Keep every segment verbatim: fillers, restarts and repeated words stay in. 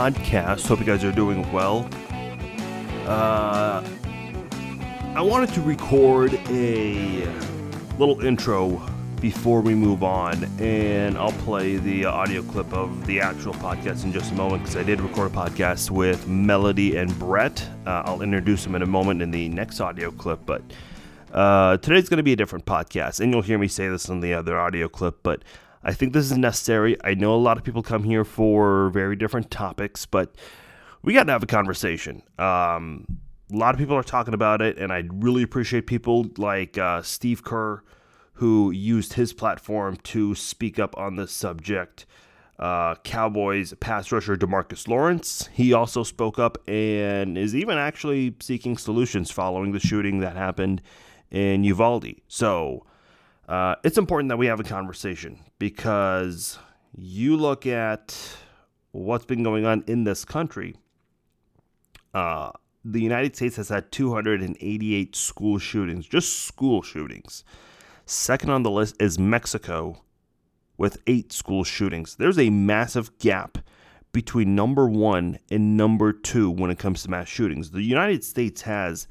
podcast. Hope you guys are doing well. Uh, I wanted to record a little intro before we move on, and I'll play the audio clip of the actual podcast in just a moment because I did record a podcast with Melody and Brett. Uh, I'll introduce them in a moment in the next audio clip, but uh, today's going to be a different podcast, and you'll hear me say this in the other audio clip, but I think this is necessary. I know a lot of people come here for very different topics, but we got to have a conversation. Um, a lot of people are talking about it, and I really appreciate people like uh, Steve Kerr, who used his platform to speak up on this subject. Uh, Cowboys pass rusher DeMarcus Lawrence, he also spoke up and is even actually seeking solutions following the shooting that happened in Uvalde. So uh, it's important that we have a conversation, because you look at what's been going on in this country. Uh, the United States has had two hundred eighty-eight school shootings, just school shootings. Second on the list is Mexico with eight school shootings. There's a massive gap between number one and number two when it comes to mass shootings. The United States has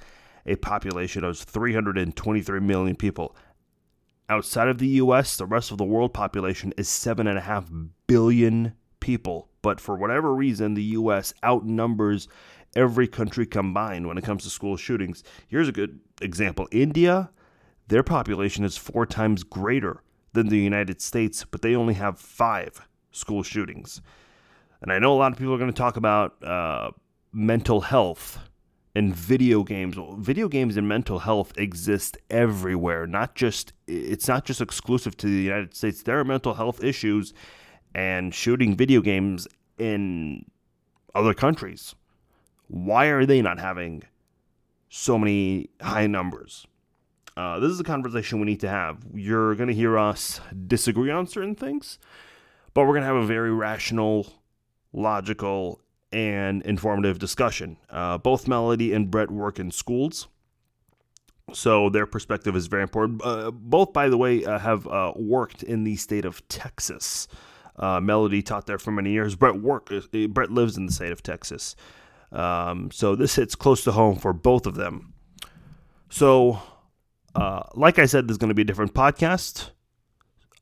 a population of three hundred twenty-three million people. Outside of the U S, the rest of the world population is seven point five billion people. But for whatever reason, the U S outnumbers every country combined when it comes to school shootings. Here's a good example. India. Their population is four times greater than the United States, but they only have five school shootings. And I know a lot of people are going to talk about uh, mental health and video games. Well, video games and mental health exist everywhere. Not just it's not just exclusive to the United States. There are mental health issues and shooting video games in other countries. Why are they not having so many high numbers? Uh, this is a conversation we need to have. You're going to hear us disagree on certain things, but we're going to have a very rational, logical, and informative discussion. Uh, both Melody and Brett work in schools, so their perspective is very important. Uh, both, by the way, uh, have uh, worked in the state of Texas. Uh, Melody taught there for many years. Brett work. Uh, Brett lives in the state of Texas. Um, so this hits close to home for both of them. So Uh, like I said, there's going to be a different podcast.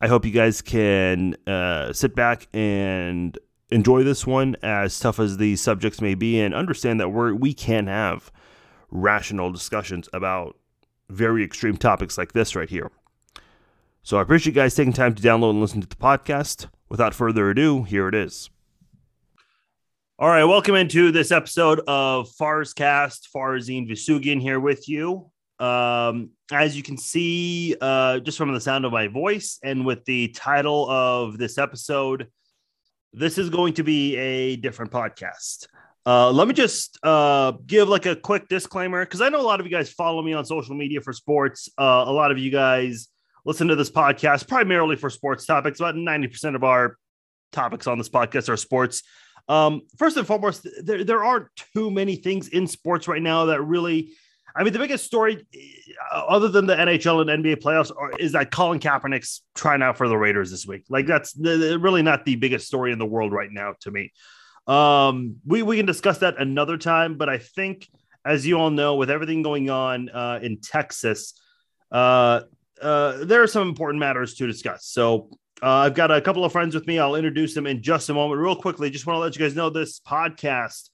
I hope you guys can uh, sit back and enjoy this one, as tough as the subjects may be, and understand that we we can have rational discussions about very extreme topics like this right here. So I appreciate you guys taking time to download and listen to the podcast. Without further ado, here it is. All right, welcome into this episode of Farzcast. Farzeen Vesoughian here with you. Um, as you can see, uh, just from the sound of my voice and with the title of this episode, this is going to be a different podcast. Uh, let me just, uh, give like a quick disclaimer, cause I know a lot of you guys follow me on social media for sports. Uh, a lot of you guys listen to this podcast primarily for sports topics. About ninety percent of our topics on this podcast are sports. Um, first and foremost, there, there aren't too many things in sports right now that really, I mean, the biggest story, other than the N H L and N B A playoffs, are, is that Colin Kaepernick's trying out for the Raiders this week. Like, that's the, really not the biggest story in the world right now to me. Um, we, we can discuss that another time, but I think, as you all know, with everything going on uh, in Texas, uh, uh, there are some important matters to discuss. So uh, I've got a couple of friends with me. I'll introduce them in just a moment. Real quickly, just want to let you guys know this podcast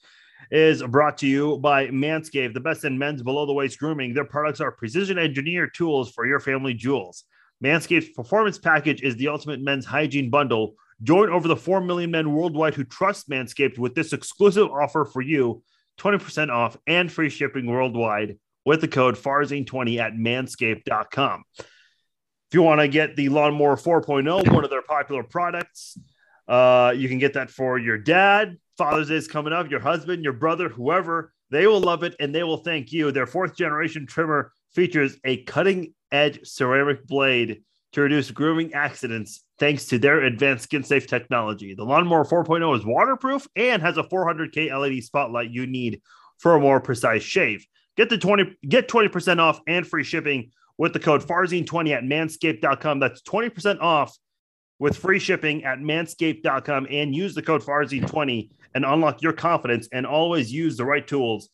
is brought to you by Manscaped, the best in men's below-the-waist grooming. Their products are precision-engineered tools for your family jewels. Manscaped's Performance Package is the ultimate men's hygiene bundle. Join over the four million men worldwide who trust Manscaped with this exclusive offer for you, twenty percent off and free shipping worldwide with the code Farzeen twenty at manscaped dot com. If you want to get the Lawnmower four point oh, one of their popular products, uh, you can get that for your dad. Father's Day is coming up. Your husband, your brother, whoever, they will love it and they will thank you. Their fourth generation trimmer features a cutting edge ceramic blade to reduce grooming accidents thanks to their advanced skin safe technology. The Lawnmower four point oh is waterproof and has a four hundred K L E D spotlight you need for a more precise shave. Get the twenty get twenty percent off and free shipping with the code Farzeen twenty at manscaped dot com. That's twenty percent off with free shipping at manscaped dot com and use the code Farzeen twenty and unlock your confidence, and always use the right tools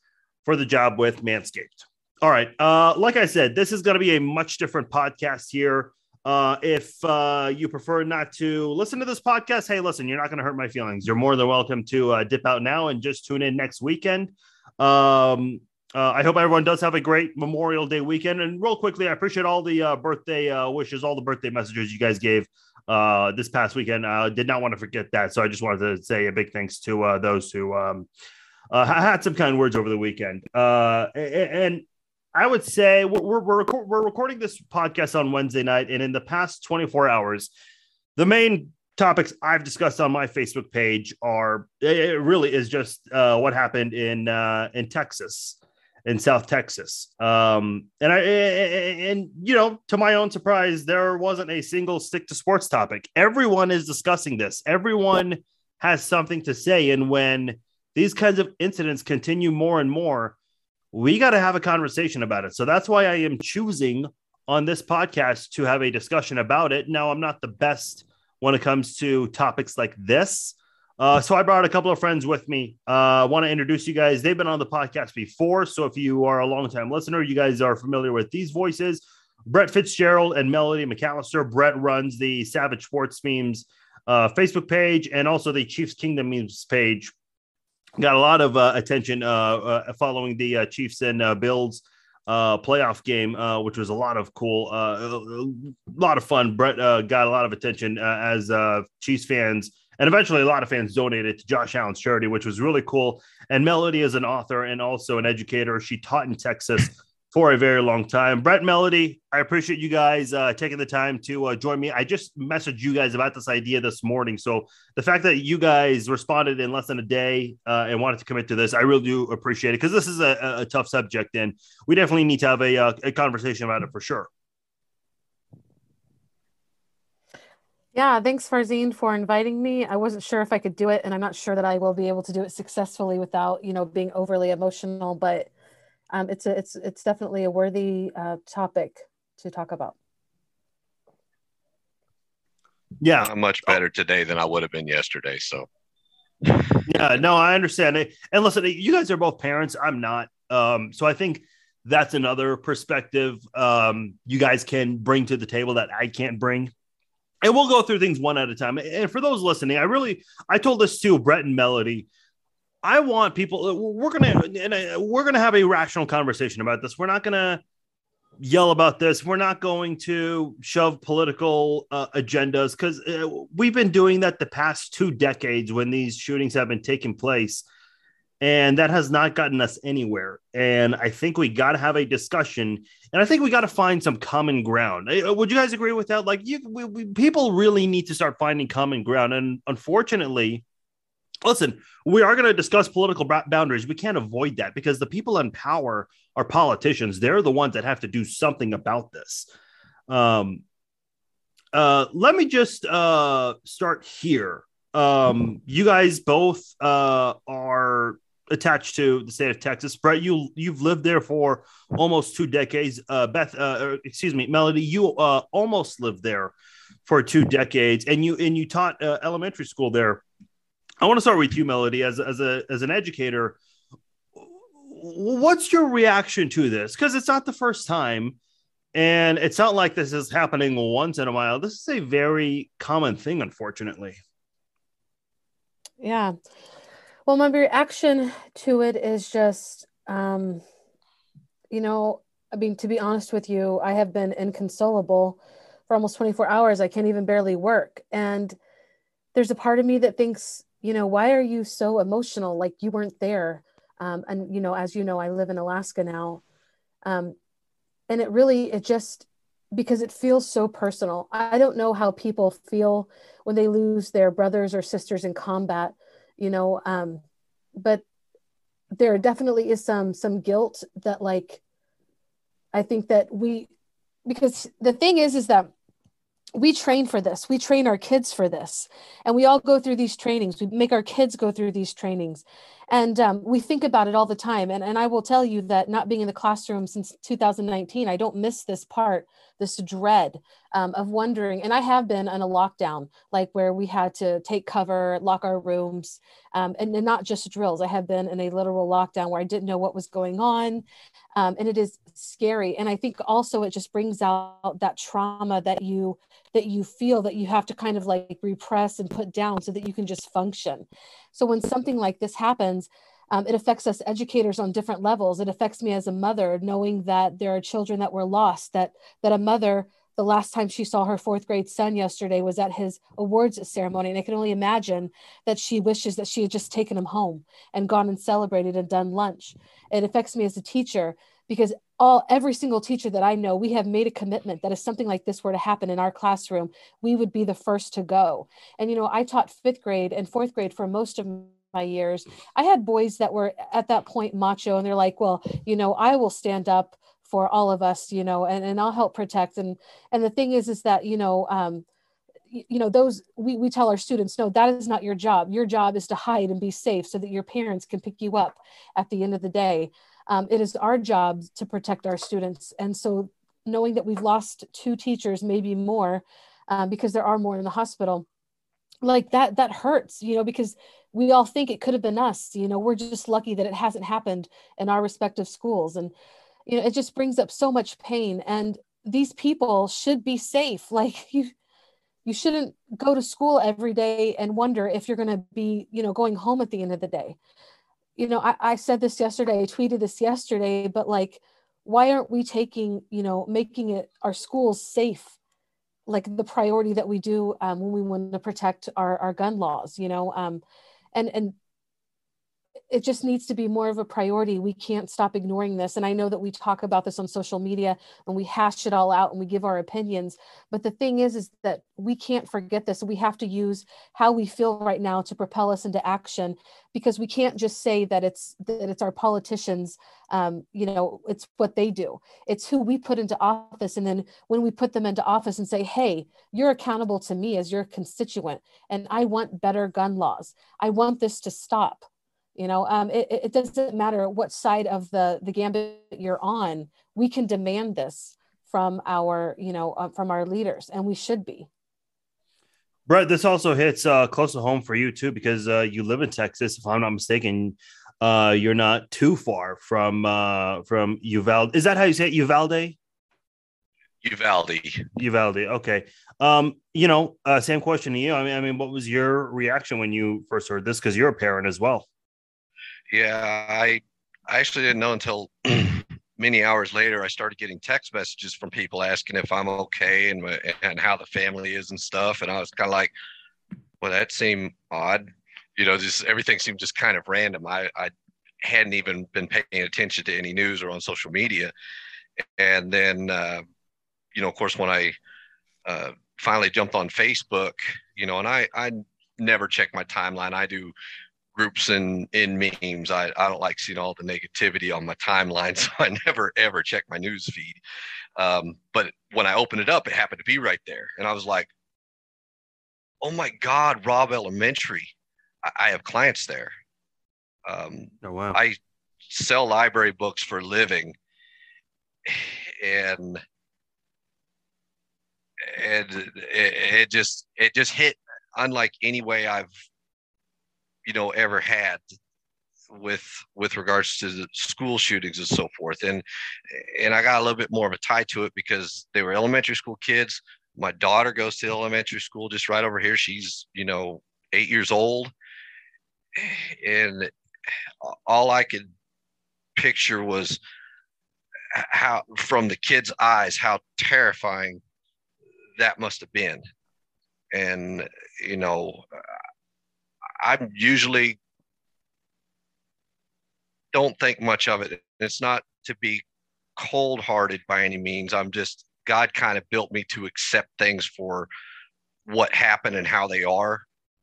for the job with Manscaped. All right. Uh, like I said, this is going to be a much different podcast here. Uh, if uh, you prefer not to listen to this podcast, hey, listen, you're not going to hurt my feelings. You're more than welcome to uh, dip out now and just tune in next weekend. Um, uh, I hope everyone does have a great Memorial Day weekend. And real quickly, I appreciate all the uh, birthday uh, wishes, all the birthday messages you guys gave uh, this past weekend. I did not want to forget that. So I just wanted to say a big thanks to uh, those who um, uh, had some kind words over the weekend. Uh, and I would say we're we're, record, we're recording this podcast on Wednesday night, and in the past twenty-four hours, the main topics I've discussed on my Facebook page are it really is just uh, what happened in uh, in Texas, in South Texas, um, and I and you know to my own surprise, there wasn't a single stick to sports topic. Everyone is discussing this. Everyone has something to say, and when these kinds of incidents continue more and more, we got to have a conversation about it. So that's why I am choosing on this podcast to have a discussion about it. Now, I'm not the best when it comes to topics like this. Uh, so I brought a couple of friends with me. I uh, want to introduce you guys. They've been on the podcast before. So if you are a longtime listener, you guys are familiar with these voices. Brett Fitzgerald and Melody McAllister. Brett runs the Savage Sports Memes uh, Facebook page and also the Chiefs Kingdom memes page. Got a lot of uh, attention uh, uh, following the uh, Chiefs and uh, Bills uh, playoff game, uh, which was a lot of cool, uh, a lot of fun. Brett uh, got a lot of attention uh, as uh, Chiefs fans, and eventually a lot of fans donated to Josh Allen's charity, which was really cool. And Melody is an author and also an educator. She taught in Texas for a very long time. Brett, Melody, I appreciate you guys uh, taking the time to uh, join me. I just messaged you guys about this idea this morning. So the fact that you guys responded in less than a day uh, and wanted to commit to this, I really do appreciate it, because this is a, a tough subject, and we definitely need to have a, uh, a conversation about it for sure. Yeah, thanks, Farzeen, for inviting me. I wasn't sure if I could do it, and I'm not sure that I will be able to do it successfully without, you know, being overly emotional, but Um, it's a, it's it's definitely a worthy uh, topic to talk about. Yeah, I'm much better today than I would have been yesterday. So, yeah, no, I understand it. And listen, you guys are both parents. I'm not, um, so I think that's another perspective um, you guys can bring to the table that I can't bring. And we'll go through things one at a time. And for those listening, I really, I told this to Brett and Melody. I want people, we're going to, we're going to have a rational conversation about this. We're not going to yell about this. We're not going to shove political uh, agendas, because uh, we've been doing that the past two decades when these shootings have been taking place, and that has not gotten us anywhere. And I think we got to have a discussion, and I think we got to find some common ground. Would you guys agree with that? Like you, we, we, people really need to start finding common ground. And unfortunately, listen, we are going to discuss political boundaries. We can't avoid that, because the people in power are politicians. They're the ones that have to do something about this. Um, uh, let me just uh, start here. Um, you guys both uh, are attached to the state of Texas. Brett, you, you've lived there for almost two decades. Uh, Beth, uh, excuse me, Melody, you uh, almost lived there for two decades, and you and you taught uh, elementary school there. I want to start with you, Melody, as as a as an educator. What's your reaction to this? Because it's not the first time, and it's not like this is happening once in a while. This is a very common thing, unfortunately. Yeah. Well, my reaction to it is just, um, you know, I mean, to be honest with you, I have been inconsolable for almost twenty-four hours. I can't even barely work. And there's a part of me that thinks, you know, why are you so emotional? Like you weren't there. Um, and, you know, as you know, I live in Alaska now. Um, and it really, it just, because it feels so personal. I don't know how people feel when they lose their brothers or sisters in combat, you know, um, but there definitely is some, some guilt that, like, I think that we, because the thing is, is that we train for this. We train our kids for this. And we all go through these trainings. We make our kids go through these trainings. And um, we think about it all the time. And, and I will tell you that not being in the classroom since two thousand nineteen, I don't miss this part this dread um, of wondering. And I have been in a lockdown, like where we had to take cover, lock our rooms, um, and, and not just drills. I have been in a literal lockdown where I didn't know what was going on. Um, and it is scary. And I think also it just brings out that trauma that you that you feel that you have to kind of like repress and put down so that you can just function. So when something like this happens, um, it affects us educators on different levels. It affects me as a mother, knowing that there are children that were lost, that that a mother, the last time she saw her fourth grade son yesterday was at his awards ceremony. And I can only imagine that she wishes that she had just taken him home and gone and celebrated and done lunch. It affects me as a teacher, because all every single teacher that I know, we have made a commitment that if something like this were to happen in our classroom, we would be the first to go. And, you know, I taught fifth grade and fourth grade for most of my years. I had boys that were at that point macho, and they're like, well, you know, I will stand up for all of us, you know, and, and I'll help protect. And, and the thing is, is that, you know, um, you know, those, we, we tell our students, no, that is not your job. Your job is to hide and be safe so that your parents can pick you up at the end of the day. Um, it is our job to protect our students. And so knowing that we've lost two teachers, maybe more, um, because there are more in the hospital, like that, that hurts, you know, because we all think it could have been us, you know, we're just lucky that it hasn't happened in our respective schools. And, you know, it just brings up so much pain, and these people should be safe. Like you, you shouldn't go to school every day and wonder if you're going to be, you know, going home at the end of the day. You know, I, I said this yesterday, I tweeted this yesterday, but like, why aren't we taking, you know, making it our schools safe, like the priority that we do um, when we want to protect our, our gun laws, you know, um, and, and, it just needs to be more of a priority. We can't stop ignoring this. And I know that we talk about this on social media and we hash it all out and we give our opinions. But the thing is, is that we can't forget this. We have to use how we feel right now to propel us into action, because we can't just say that it's, that it's our politicians, um, you know, it's what they do. It's who we put into office. And then when we put them into office and say, hey, you're accountable to me as your constituent, and I want better gun laws. I want this to stop. You know, um, it, it doesn't matter what side of the, the gambit you're on, we can demand this from our, you know, uh, from our leaders, and we should be. Brett, this also hits uh, close to home for you, too, because uh, you live in Texas, if I'm not mistaken. Uh, you're not too far from uh, from Uvalde. Is that how you say it? Uvalde? Uvalde. Uvalde. Okay. Um, you know, uh, same question to you. I mean, I mean, what was your reaction when you first heard this? Because you're a parent as well. Yeah, I, I actually didn't know until many hours later. I started getting text messages from people asking if I'm okay and and how the family is and stuff. And I was kind of like, well, that seemed odd. You know, just everything seemed just kind of random. I, I hadn't even been paying attention to any news or on social media. And then, uh, you know, of course, when I uh, finally jumped on Facebook, you know, and I, I never check my timeline. I do groups and in, in memes. I, I don't like seeing all the negativity on my timeline, so I never ever check my news feed. Um, but when I opened it up, it happened to be right there. And I was like, oh my God, Robb Elementary. I, I have clients there. Um, oh, wow. I sell library books for a living. And, and it, it just, it just hit unlike any way I've, you know, ever had with with regards to the school shootings and so forth. And and I got a little bit more of a tie to it because they were elementary school kids. My daughter goes to elementary school just right over here. She's, you know, eight years old. And all I could picture was how, from the kids' eyes, how terrifying that must have been. And, you know, I'm usually don't think much of it. It's not to be cold hearted by any means. I'm just, God kind of built me to accept things for what happened and how they are.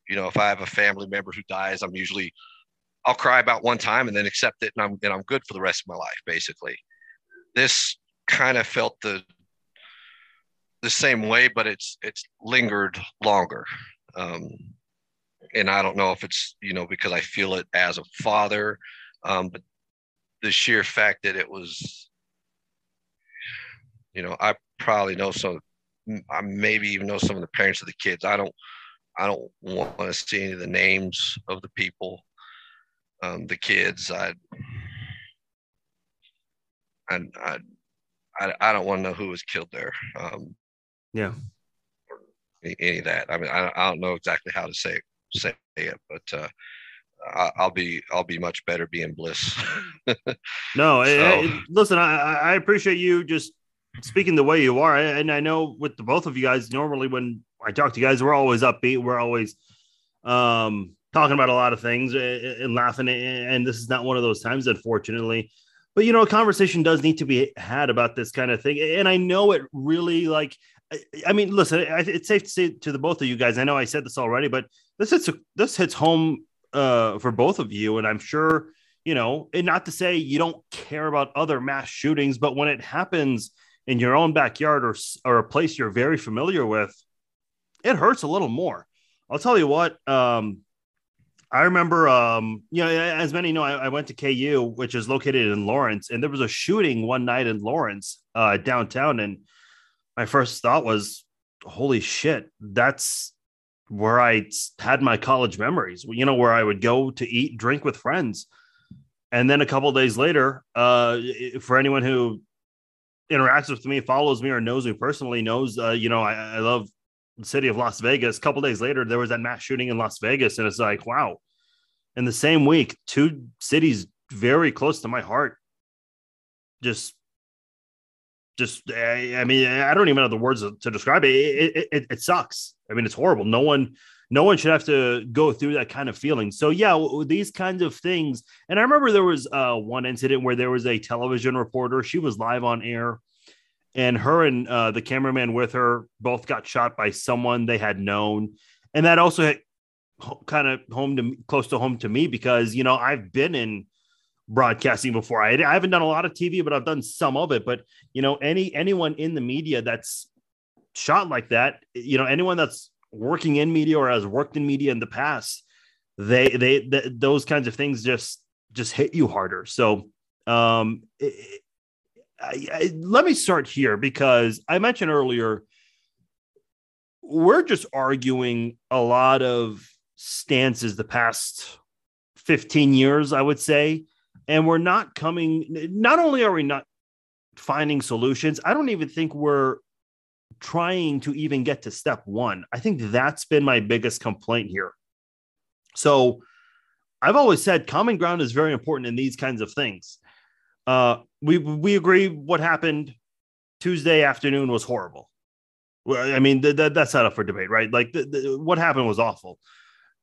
You know, if I have a family member who dies, I'm usually, I'll cry about one time and then accept it. And I'm, and I'm good for the rest of my life, basically. This kind of felt the, the same way, but it's, it's lingered longer. Um, And I don't know if it's, you know, because I feel it as a father, um, but the sheer fact that it was, you know, I probably know some, I maybe even know some of the parents of the kids. I don't, I don't want to see any of the names of the people, um, the kids. I, I, I, I don't want to know who was killed there. Um, yeah. Or any of that. I mean, I, I don't know exactly how to say it, say it, but, uh, I'll be I'll be much better being bliss. No, so. I, I, listen, I, I appreciate you just speaking the way you are, and I know with the both of you guys. Normally, when I talk to you guys, we're always upbeat. We're always um, talking about a lot of things and, and laughing. And this is not one of those times, unfortunately. But you know, a conversation does need to be had about this kind of thing. And I know it really like. I mean, listen, it's safe to say to the both of you guys. I know I said this already, but this hits this hits home. Uh, for both of you. And I'm sure, you know, and not to say you don't care about other mass shootings, but when it happens in your own backyard or, or a place you're very familiar with, it hurts a little more. I'll tell you what, um, I remember, um, you know, as many know, I, I went to K U, which is located in Lawrence, and there was a shooting one night in Lawrence uh, downtown. And my first thought was, holy shit, that's where I had my college memories, you know, where I would go to eat, drink with friends. And then a couple of days later, uh, for anyone who interacts with me, follows me or knows me personally knows, uh, you know, I, I love the city of Las Vegas. A couple of days later, there was that mass shooting in Las Vegas. And it's like, wow. In the same week, two cities very close to my heart. Just, just, I, I mean, I don't even have the words to describe it. It, it, it sucks. I mean, it's horrible. No one, no one should have to go through that kind of feeling. So yeah, these kinds of things. And I remember there was uh, one incident where there was a television reporter. She was live on air, and her and uh, the cameraman with her both got shot by someone they had known. And that also hit kind of home to close to home to me because, you know, I've been in broadcasting before. I, I haven't done a lot of T V, but I've done some of it. But you know, any anyone in the media that's shot like that, you know, anyone that's working in media or has worked in media in the past, they, they, th- those kinds of things just, just hit you harder. So um, it, I, I, let me start here because I mentioned earlier, we're just arguing a lot of stances the past fifteen years, I would say, and we're not coming, not only are we not finding solutions, I don't even think we're trying to even get to step one. I think that's been my biggest complaint here. So I've always said common ground is very important in these kinds of things. Uh, we, we agree what happened Tuesday afternoon was horrible. Well, I mean, th- th- that's not up for debate, right? Like th- th- what happened was awful.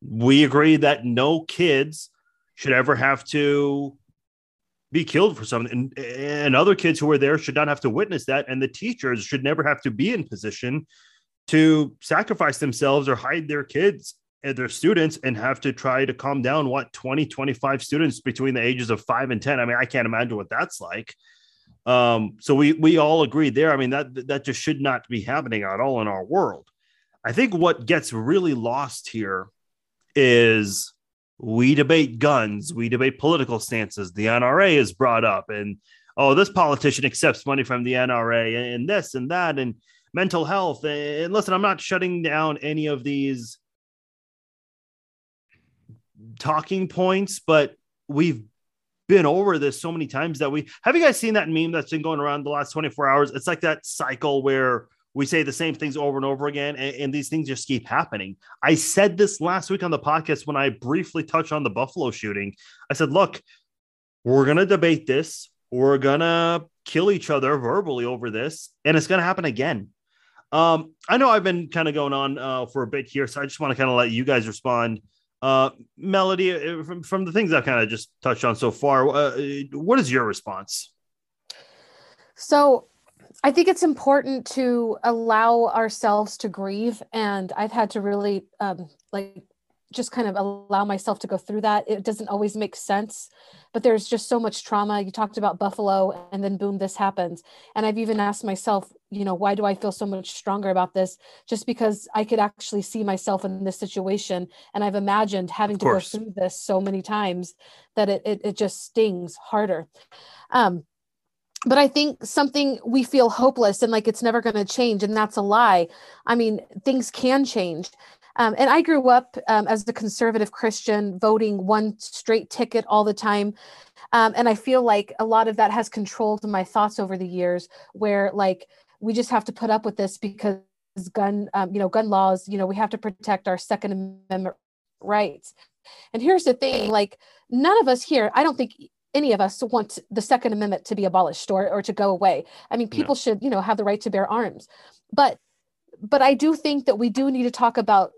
We agree that no kids should ever have to be killed for something, and, and other kids who were there should not have to witness that, and the teachers should never have to be in position to sacrifice themselves or hide their kids and their students and have to try to calm down what twenty, twenty-five students between the ages of five and ten. I mean, I can't imagine what that's like. Um, so we we all agree there. I mean, that that just should not be happening at all in our world. I think what gets really lost here is we debate guns, we debate political stances. The N R A is brought up, and oh, this politician accepts money from the N R A, and this and that, and mental health. And listen, I'm not shutting down any of these talking points, but we've been over this so many times that we have. You guys seen that meme that's been going around the last twenty-four hours? It's like that cycle where we say the same things over and over again, and, and these things just keep happening. I said this last week on the podcast when I briefly touched on the Buffalo shooting. I said, look, we're going to debate this. We're going to kill each other verbally over this, and it's going to happen again. Um, I know I've been kind of going on uh, for a bit here, so I just want to kind of let you guys respond. Uh, Melody, from, from the things I've kind of just touched on so far, uh, what is your response? So I think it's important to allow ourselves to grieve. And I've had to really um, like just kind of allow myself to go through that. It doesn't always make sense, but there's just so much trauma. You talked about Buffalo, and then boom, this happens. And I've even asked myself, you know, why do I feel so much stronger about this? Just because I could actually see myself in this situation. And I've imagined having to go through this so many times that it, it, it just stings harder. Um, But I think something we feel hopeless and like it's never going to change. And that's a lie. I mean, things can change. Um, and I grew up um, as a conservative Christian, voting one straight ticket all the time. Um, and I feel like a lot of that has controlled my thoughts over the years, where like, we just have to put up with this because gun, um, you know, gun laws, you know, we have to protect our Second Amendment rights. And here's the thing, like none of us here, I don't think any of us want the Second Amendment to be abolished or, or to go away. I mean, people no. should, you know, have the right to bear arms, but, but I do think that we do need to talk about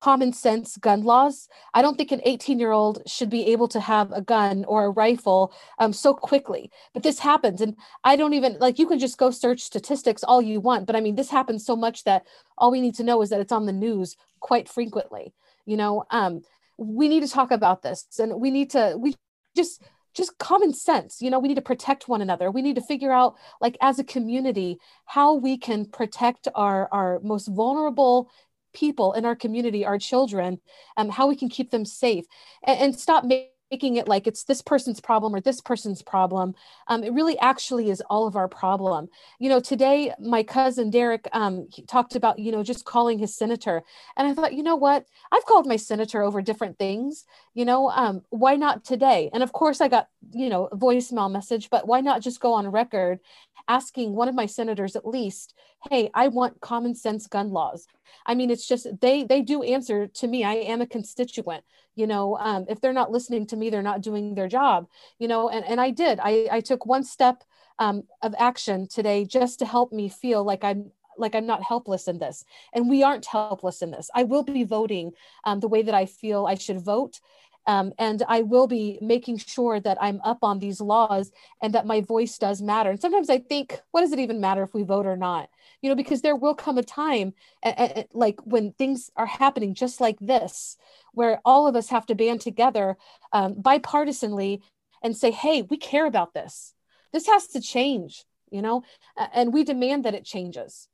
common sense gun laws. I don't think an eighteen year old should be able to have a gun or a rifle um, so quickly, but this happens. And I don't even like, you can just go search statistics all you want, but I mean, this happens so much that all we need to know is that it's on the news quite frequently. You know, um, we need to talk about this, and we need to, we just, just common sense. You know, we need to protect one another. We need to figure out, like, as a community, how we can protect our, our most vulnerable people in our community, our children, um, how we can keep them safe, and, and stop make, making it like it's this person's problem or this person's problem. Um, it really actually is all of our problem. You know, today, my cousin Derek um, he talked about, you know, just calling his senator. And I thought, you know what, I've called my senator over different things, you know, um, why not today? And of course I got, you know, a voicemail message, but why not just go on record asking one of my senators at least, hey, I want common sense gun laws. I mean, it's just, they they do answer to me. I am a constituent, you know, um, if they're not listening to me, they're not doing their job, you know, and, and I did, I, I took one step um, of action today just to help me feel like I'm, like I'm not helpless in this. And we aren't helpless in this. I will be voting um, the way that I feel I should vote. Um, and I will be making sure that I'm up on these laws and that my voice does matter. And sometimes I think, what does it even matter if we vote or not? You know, because there will come a time a, a, a, like when things are happening just like this, where all of us have to band together um, bipartisanly and say, hey, we care about this. This has to change, you know, uh, and we demand that it changes.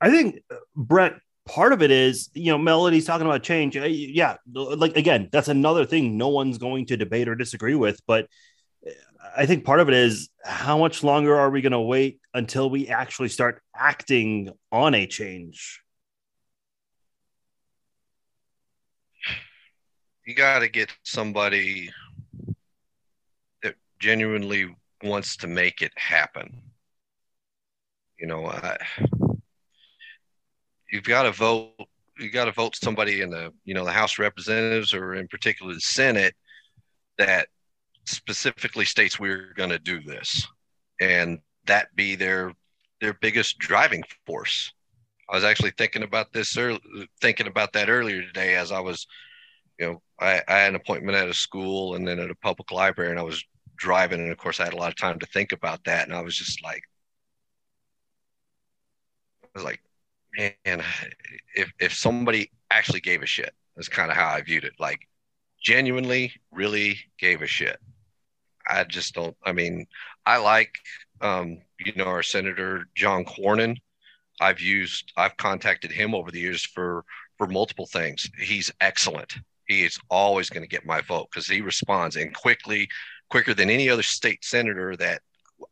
I think, Brett, part of it is, you know, Melody's talking about change. Yeah. Like, again, that's another thing no one's going to debate or disagree with. But I think part of it is, how much longer are we going to wait until we actually start acting on a change? You got to get somebody that genuinely wants to make it happen. You know, I... You've got to vote. You got to vote somebody in the, you know, the House of Representatives, or in particular the Senate, that specifically states we're going to do this, and that be their their biggest driving force. I was actually thinking about this early, thinking about that earlier today, as I was, you know, I, I had an appointment at a school and then at a public library, and I was driving, and of course I had a lot of time to think about that, and I was just like, I was like. And if if somebody actually gave a shit, that's kind of how I viewed it. Like, genuinely, really gave a shit. I just don't. I mean, I like, um, you know, our Senator John Cornyn. I've used, I've contacted him over the years for for multiple things. He's excellent. He is always going to get my vote because he responds, and quickly, quicker than any other state senator that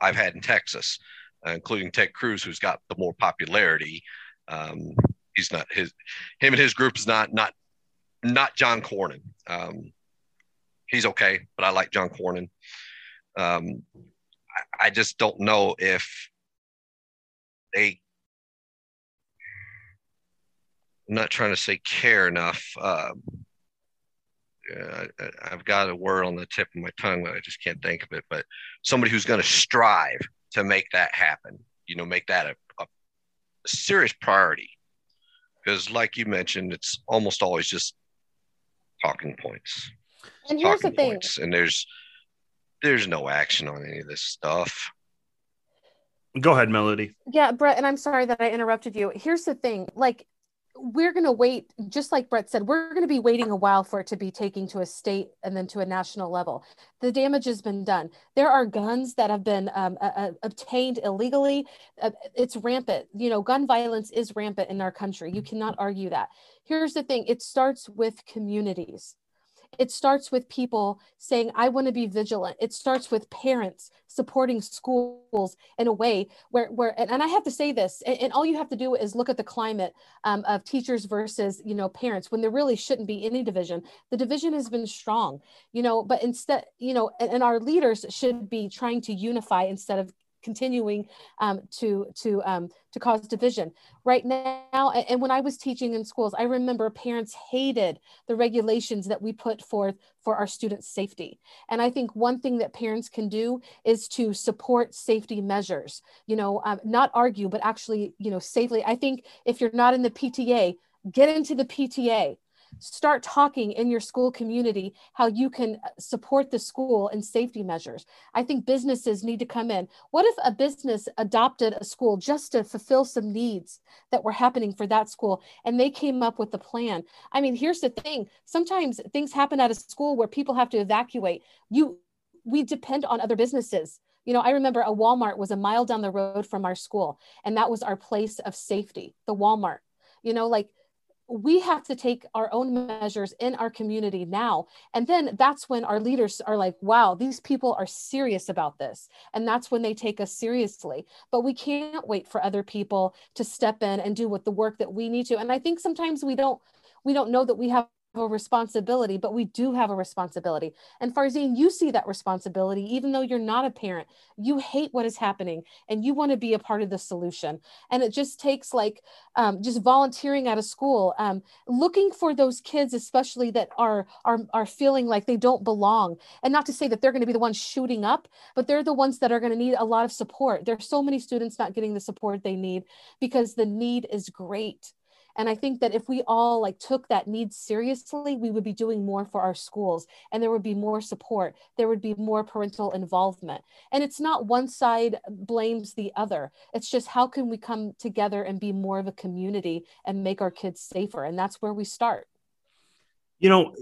I've had in Texas, uh, including Ted Cruz, who's got the more popularity. Um, he's not his, him and his group is not, not, not John Cornyn. Um, he's okay, but I like John Cornyn. Um, I, I just don't know if they, I'm not trying to say care enough. Uh, I, I've got a word on the tip of my tongue that I just can't think of it, but somebody who's going to strive to make that happen, you know, make that a, serious priority, because like you mentioned, it's almost always just talking points and here's talking the thing points, and there's there's no action on any of this stuff. Go ahead, Melody. Yeah, Brett, and I'm sorry that I interrupted you. Here's the thing, like, we're going to wait, just like Brett said, we're going to be waiting a while for it to be taking to a state and then to a national level. The damage has been done. There are guns that have been um, uh, obtained illegally. Uh, it's rampant. You know, gun violence is rampant in our country. You cannot argue that. Here's the thing. It starts with communities. It starts with people saying, I want to be vigilant. It starts with parents supporting schools in a way where, where and, and I have to say this, and, and all you have to do is look at the climate um, of teachers versus, you know, parents, when there really shouldn't be any division. The division has been strong, you know, but instead, you know, and, and our leaders should be trying to unify instead of continuing um, to to um, to cause division right now. And when I was teaching in schools, I remember parents hated the regulations that we put forth for our students' safety. And I think one thing that parents can do is to support safety measures. You know, um, not argue, but actually, you know, safely. I think if you're not in the P T A, get into the P T A. Start talking in your school community how you can support the school in safety measures. I think businesses need to come in. What if a business adopted a school just to fulfill some needs that were happening for that school, and they came up with a plan? I mean, here's the thing. Sometimes things happen at a school where people have to evacuate. You, we depend on other businesses. You know, I remember a Walmart was a mile down the road from our school, and that was our place of safety, the Walmart. You know, like, we have to take our own measures in our community now. And then that's when our leaders are like, wow, these people are serious about this. And that's when they take us seriously. But we can't wait for other people to step in and do what the work that we need to. And I think sometimes we don't, we don't know that we have a responsibility, but we do have a responsibility. And Farzeen, you see that responsibility, even though you're not a parent. You hate what is happening, and you want to be a part of the solution. And it just takes like um, just volunteering at a school, um, looking for those kids, especially that are, are are feeling like they don't belong. And not to say that they're going to be the ones shooting up, but they're the ones that are going to need a lot of support. There's so many students not getting the support they need because the need is great. And I think that if we all like took that need seriously, we would be doing more for our schools, and there would be more support. There would be more parental involvement. And it's not one side blames the other. It's just, how can we come together and be more of a community and make our kids safer? And that's where we start. You know,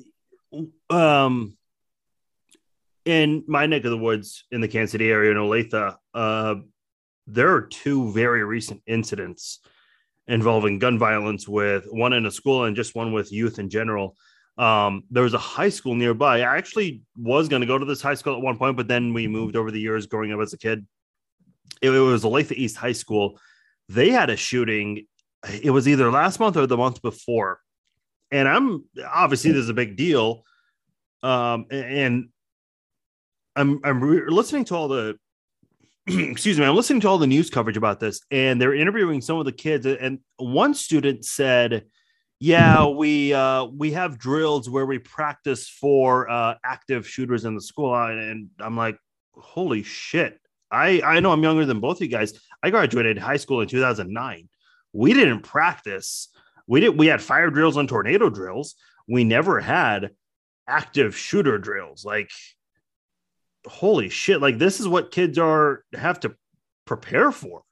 um, in my neck of the woods in the Kansas City area in Olathe, uh, there are two very recent incidents involving gun violence, with one in a school and just one with youth in general. Um, there was a high school nearby. I actually was going to go to this high school at one point, but then we moved over the years growing up as a kid. It, it was Luther East High School. They had a shooting. It was either last month or the month before. And I'm obviously this is a big deal. Um, and I'm, I'm re- listening to all the, excuse me, I'm listening to all the news coverage about this, and they're interviewing some of the kids. And one student said, yeah, we uh, we have drills where we practice for uh, active shooters in the school. And I'm like, holy shit. I, I know I'm younger than both of you guys. I graduated high school in two thousand nine. We didn't practice. We didn't. We had fire drills and tornado drills. We never had active shooter drills. Like, holy shit. Like, this is what kids are have to prepare for.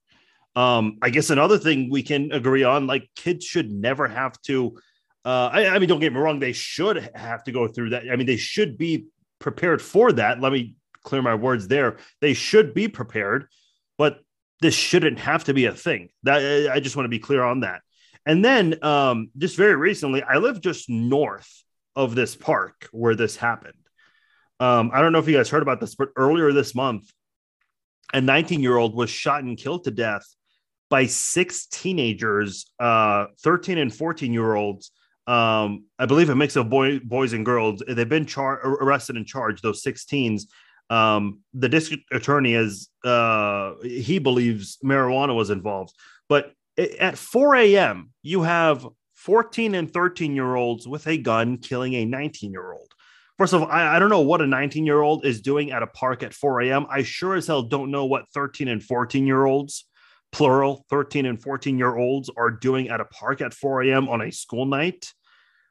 Um, I guess another thing we can agree on, like, kids should never have to, uh, I, I mean, don't get me wrong. They should have to go through that. I mean, they should be prepared for that. Let me clear my words there. They should be prepared, but this shouldn't have to be a thing. That I just want to be clear on that. And then um, just very recently, I live just north of this park where this happened. Um, I don't know if you guys heard about this, but earlier this month, a nineteen-year-old was shot and killed to death by six teenagers, uh, thirteen and fourteen-year-olds. Um, I believe a mix of boy, boys and girls. They've been char- arrested and charged, those sixteens. Um, the district attorney is, uh, he believes marijuana was involved. But at four a.m., you have fourteen and thirteen-year-olds with a gun killing a nineteen-year-old. First of all, I, I don't know what a nineteen-year-old is doing at a park at four a.m. I sure as hell don't know what thirteen and fourteen-year-olds, plural, thirteen and fourteen-year-olds are doing at a park at four a.m. on a school night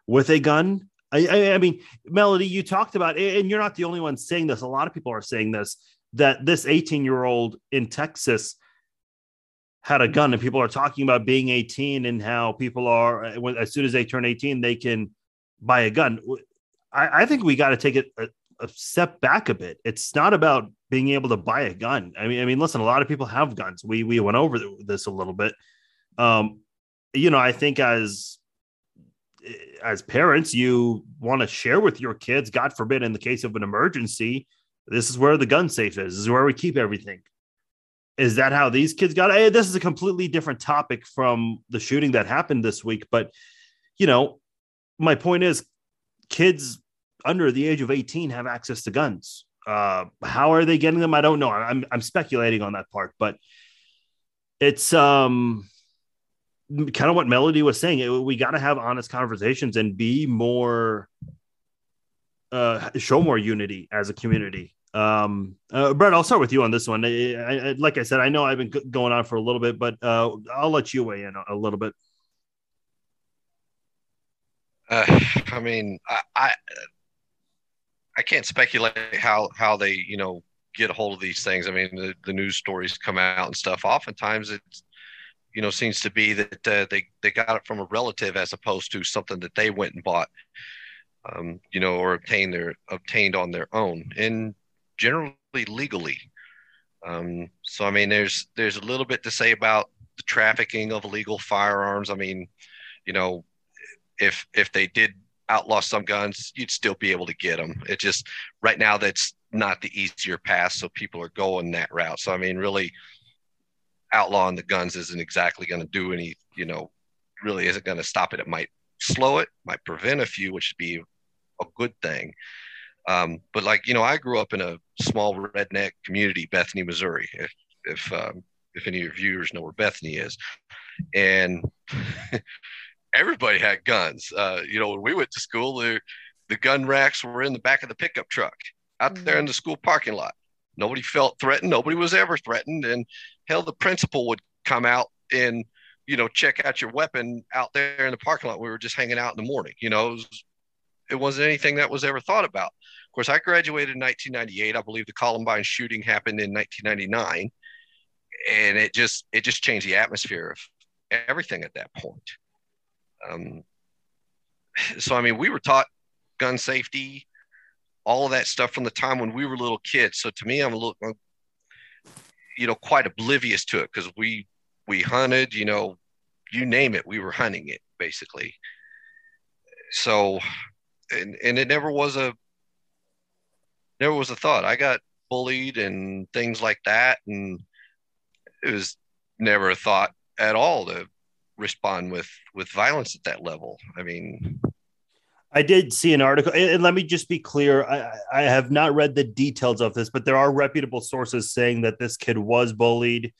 with a gun. I, I, I mean, Melody, you talked about, and you're not the only one saying this. A lot of people are saying this, that this eighteen-year-old in Texas had a gun, and people are talking about being eighteen and how people are, as soon as they turn eighteen, they can buy a gun. I, I think we got to take it a, a step back a bit. It's not about being able to buy a gun. I mean, I mean, listen, a lot of people have guns. We we went over this a little bit. Um, you know, I think as as parents, you want to share with your kids, God forbid, in the case of an emergency, this is where the gun safe is. This is where we keep everything. Is that how these kids got it? This is a completely different topic from the shooting that happened this week. But, you know, my point is kids under the age of eighteen have access to guns. Uh, how are they getting them? I don't know. I'm I'm speculating on that part, but it's um kind of what Melody was saying. It, we got to have honest conversations and be more, uh, show more unity as a community. Um, uh, Brett, I'll start with you on this one. I, I, like I said, I know I've been g- going on for a little bit, but uh, I'll let you weigh in a, a little bit. Uh, I mean, I, I I can't speculate how how they you know get a hold of these things. I mean, the, the news stories come out and stuff. Oftentimes, it you know seems to be that uh, they they got it from a relative as opposed to something that they went and bought, um, you know, or obtained their obtained on their own. And generally legally. Um, so, I mean, there's, there's a little bit to say about the trafficking of illegal firearms. I mean, you know, if, if they did outlaw some guns, you'd still be able to get them. It just right now, that's not the easier path. So people are going that route. So, I mean, really outlawing the guns isn't exactly going to do any, you know, really isn't going to stop it. It might slow it, might prevent a few, which would be a good thing. Um, but like, you know, I grew up in a small redneck community, Bethany, Missouri, if, if, um, if any of your viewers know where Bethany is, and everybody had guns. Uh, you know, when we went to school, the, the gun racks were in the back of the pickup truck out mm-hmm. there in the school parking lot. Nobody felt threatened. Nobody was ever threatened. And hell, the principal would come out and, you know, check out your weapon out there in the parking lot. We were just hanging out in the morning, you know, it, was, it wasn't anything that was ever thought about. Of course, I graduated in nineteen ninety-eight. I believe the Columbine shooting happened in nineteen ninety-nine, and it just it just changed the atmosphere of everything at that point. Um, so, I mean, we were taught gun safety, all of that stuff from the time when we were little kids. So, to me, I'm a little, I'm, you know, quite oblivious to it because we we hunted, you know, you name it, we were hunting it basically. So, and and it never was a There was a thought. I got bullied and things like that. And it was never a thought at all to respond with, with violence at that level. I mean, I did see an article, and let me just be clear. I, I have not read the details of this, but there are reputable sources saying that this kid was bullied.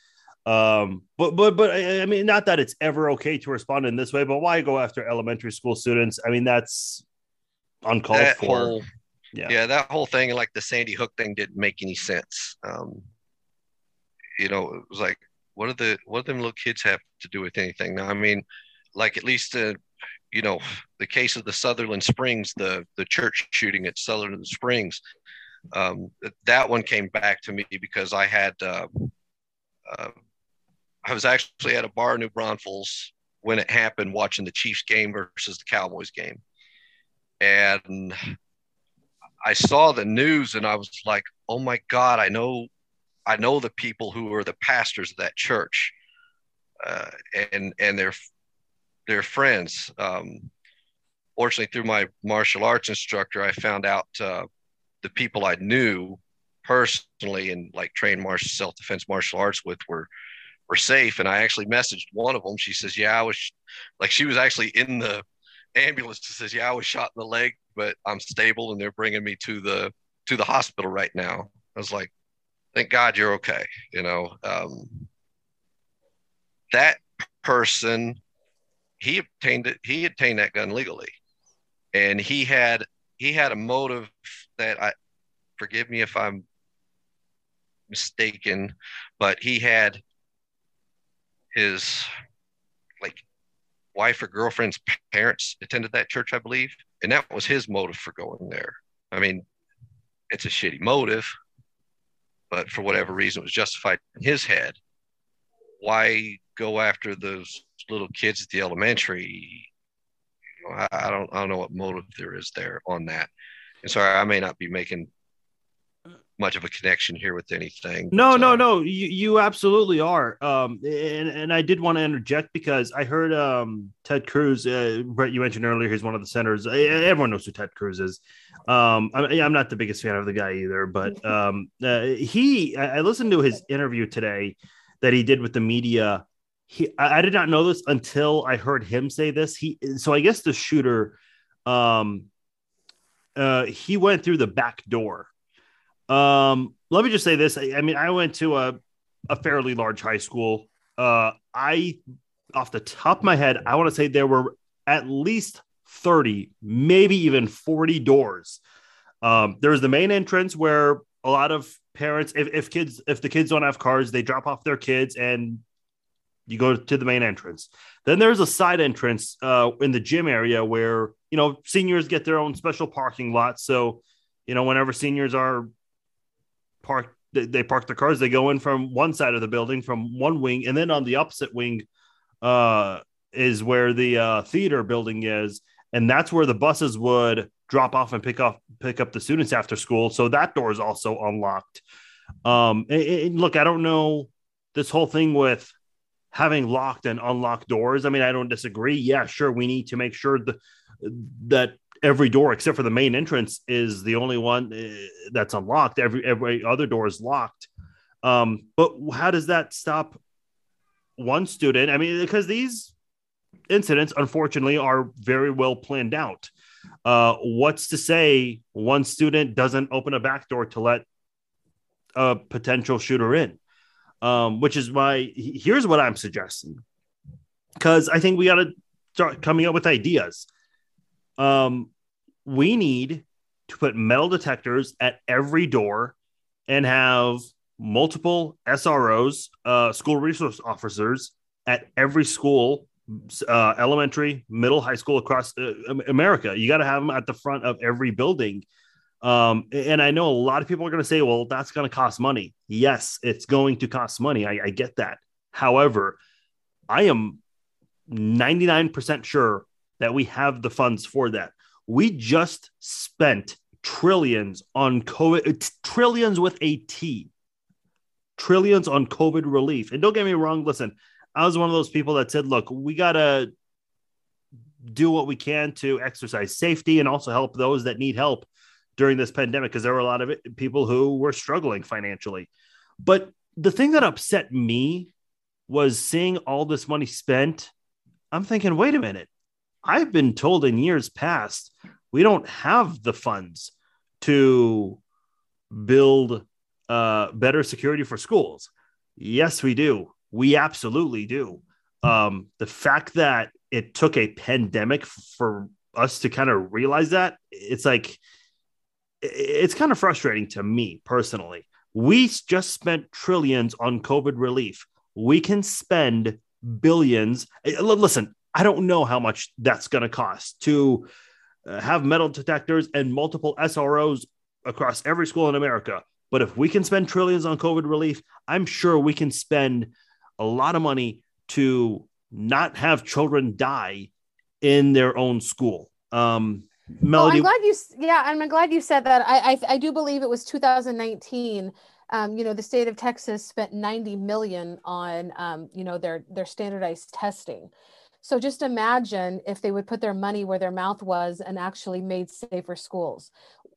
Um, but, but, but I mean, not that it's ever okay to respond in this way, but why go after elementary school students? I mean, that's uncalled that for. Whole- Yeah. yeah, that whole thing, like the Sandy Hook thing, didn't make any sense. Um, you know, it was like, what are the what do them little kids have to do with anything? Now, I mean, like at least, uh, you know, the case of the Sutherland Springs, the the church shooting at Sutherland Springs, um, that one came back to me because I had, uh, uh, I was actually at a bar in New Braunfels when it happened, watching the Chiefs game versus the Cowboys game, and I saw the news and I was like, oh my God, I know, I know the people who are the pastors of that church, uh, and, and their, their friends. Um, fortunately, through my martial arts instructor, I found out, uh, the people I knew personally and like trained martial self-defense martial arts with were, were safe. And I actually messaged one of them. She says, yeah, I was like, she was actually in the ambulance. She says, yeah, I was shot in the leg, but I'm stable and they're bringing me to the, to the hospital right now. I was like, thank God you're okay. You know, um, that person, he obtained it. He obtained that gun legally. And he had, he had a motive that I, forgive me if I'm mistaken, but he had his like wife or girlfriend's parents attended that church, I believe. And that was his motive for going there. I mean, it's a shitty motive, but for whatever reason, it was justified in his head. Why go after those little kids at the elementary? You know, I, I don't, I don't know what motive there is there on that. And sorry, I may not be making much of a connection here with anything. No, but, no, uh, no. You you absolutely are. Um, and, and I did want to interject because I heard um, Ted Cruz, uh, Brett, you mentioned earlier, he's one of the senators. I, everyone knows who Ted Cruz is. Um, I, I'm not the biggest fan of the guy either, but um, uh, he, I, I listened to his interview today that he did with the media. He, I, I did not know this until I heard him say this. He, so I guess the shooter, um, uh, he went through the back door. Um, let me just say this. I, I mean, I went to a, a fairly large high school. Uh, I, off the top of my head, I want to say there were at least thirty, maybe even forty doors. Um, there was the main entrance where a lot of parents, if, if kids, if the kids don't have cars, they drop off their kids and you go to the main entrance. Then there's a side entrance, uh, in the gym area where, you know, seniors get their own special parking lot. So, you know, whenever seniors are, park they park the cars, they go in from one side of the building, from one wing, and then on the opposite wing uh is where the uh theater building is, and that's where the buses would drop off and pick off pick up the students after school. So that door is also unlocked. Um and, and look, I don't know this whole thing with having locked and unlocked doors. I mean, I don't disagree. Yeah, sure, we need to make sure the, that every door except for the main entrance is the only one that's unlocked. Every every other door is locked. Um, but how does that stop one student? I mean, because these incidents, unfortunately, are very well planned out. Uh, what's to say one student doesn't open a back door to let a potential shooter in? Um, which is why, here's what I'm suggesting. Because I think we got to start coming up with ideas. Um, we need to put metal detectors at every door and have multiple S R Os, uh, school resource officers, at every school, uh, elementary, middle, high school across uh, America. You got to have them at the front of every building. Um, and I know a lot of people are going to say, well, that's going to cost money. Yes, it's going to cost money. I, I get that. However, I am ninety-nine percent sure that we have the funds for that. We just spent trillions on COVID, trillions with a T, trillions on COVID relief. And don't get me wrong, listen, I was one of those people that said, look, we got to do what we can to exercise safety and also help those that need help during this pandemic, because there were a lot of people who were struggling financially. But the thing that upset me was seeing all this money spent. I'm thinking, wait a minute. I've been told in years past, we don't have the funds to build uh, better security for schools. Yes, we do. We absolutely do. Um, the fact that it took a pandemic for us to kind of realize that, it's like, it's kind of frustrating to me personally. We just spent trillions on COVID relief. We can spend billions. Listen, I don't know how much that's going to cost to uh, have metal detectors and multiple S R Os across every school in America. But if we can spend trillions on COVID relief, I'm sure we can spend a lot of money to not have children die in their own school. Um, Melody, well, I'm glad you. Yeah, I'm glad you said that. I I, I do believe it was two thousand nineteen. Um, you know, the state of Texas spent ninety million dollars on um, you know their their standardized testing. So just imagine if they would put their money where their mouth was and actually made safer schools.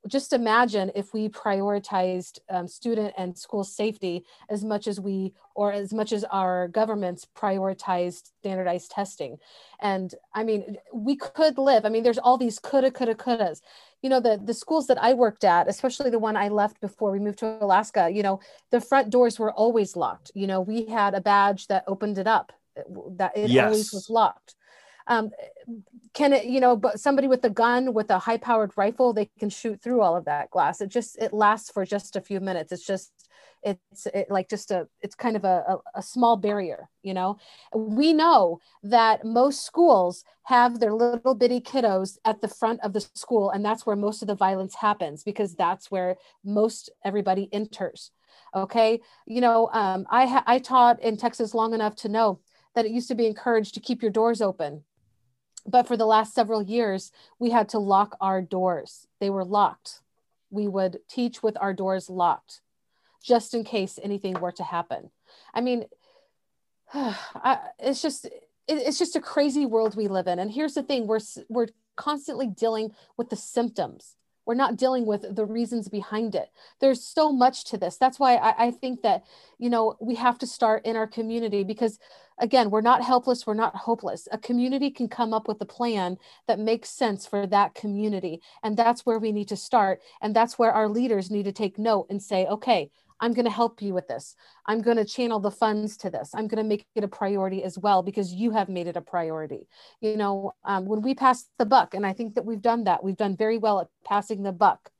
Just imagine if we prioritized um, student and school safety as much as we, or as much as our governments prioritized standardized testing. And I mean, we could live, I mean, there's all these coulda, coulda, couldas. You know, the, the schools that I worked at, especially the one I left before we moved to Alaska, you know, the front doors were always locked. You know, we had a badge that opened it up. That it yes. always was locked. Um, can it, you know, but somebody with a gun, with a high powered rifle, they can shoot through all of that glass. It just, it lasts for just a few minutes. It's just, it's it, like just a, it's kind of a, a, a small barrier, you know. We know that most schools have their little bitty kiddos at the front of the school. And that's where most of the violence happens, because that's where most everybody enters. Okay. You know, um, I, ha- I taught in Texas long enough to know that it used to be encouraged to keep your doors open. But for the last several years, we had to lock our doors. They were locked. we would teach with our doors locked, just in case anything were to happen. I mean, I, it's just, it, it's just a crazy world we live in. And here's the thing, we're, we're constantly dealing with the symptoms. We're not dealing with the reasons behind it. There's so much to this. That's why I, I think that, you know, we have to start in our community, because again, we're not helpless. We're not hopeless. A community can come up with a plan that makes sense for that community. And that's where we need to start. And that's where our leaders need to take note and say, okay, I'm going to help you with this. I'm going to channel the funds to this. I'm going to make it a priority as well, because you have made it a priority. You know, um, when we pass the buck, and I think that we've done that, we've done very well at passing the buck.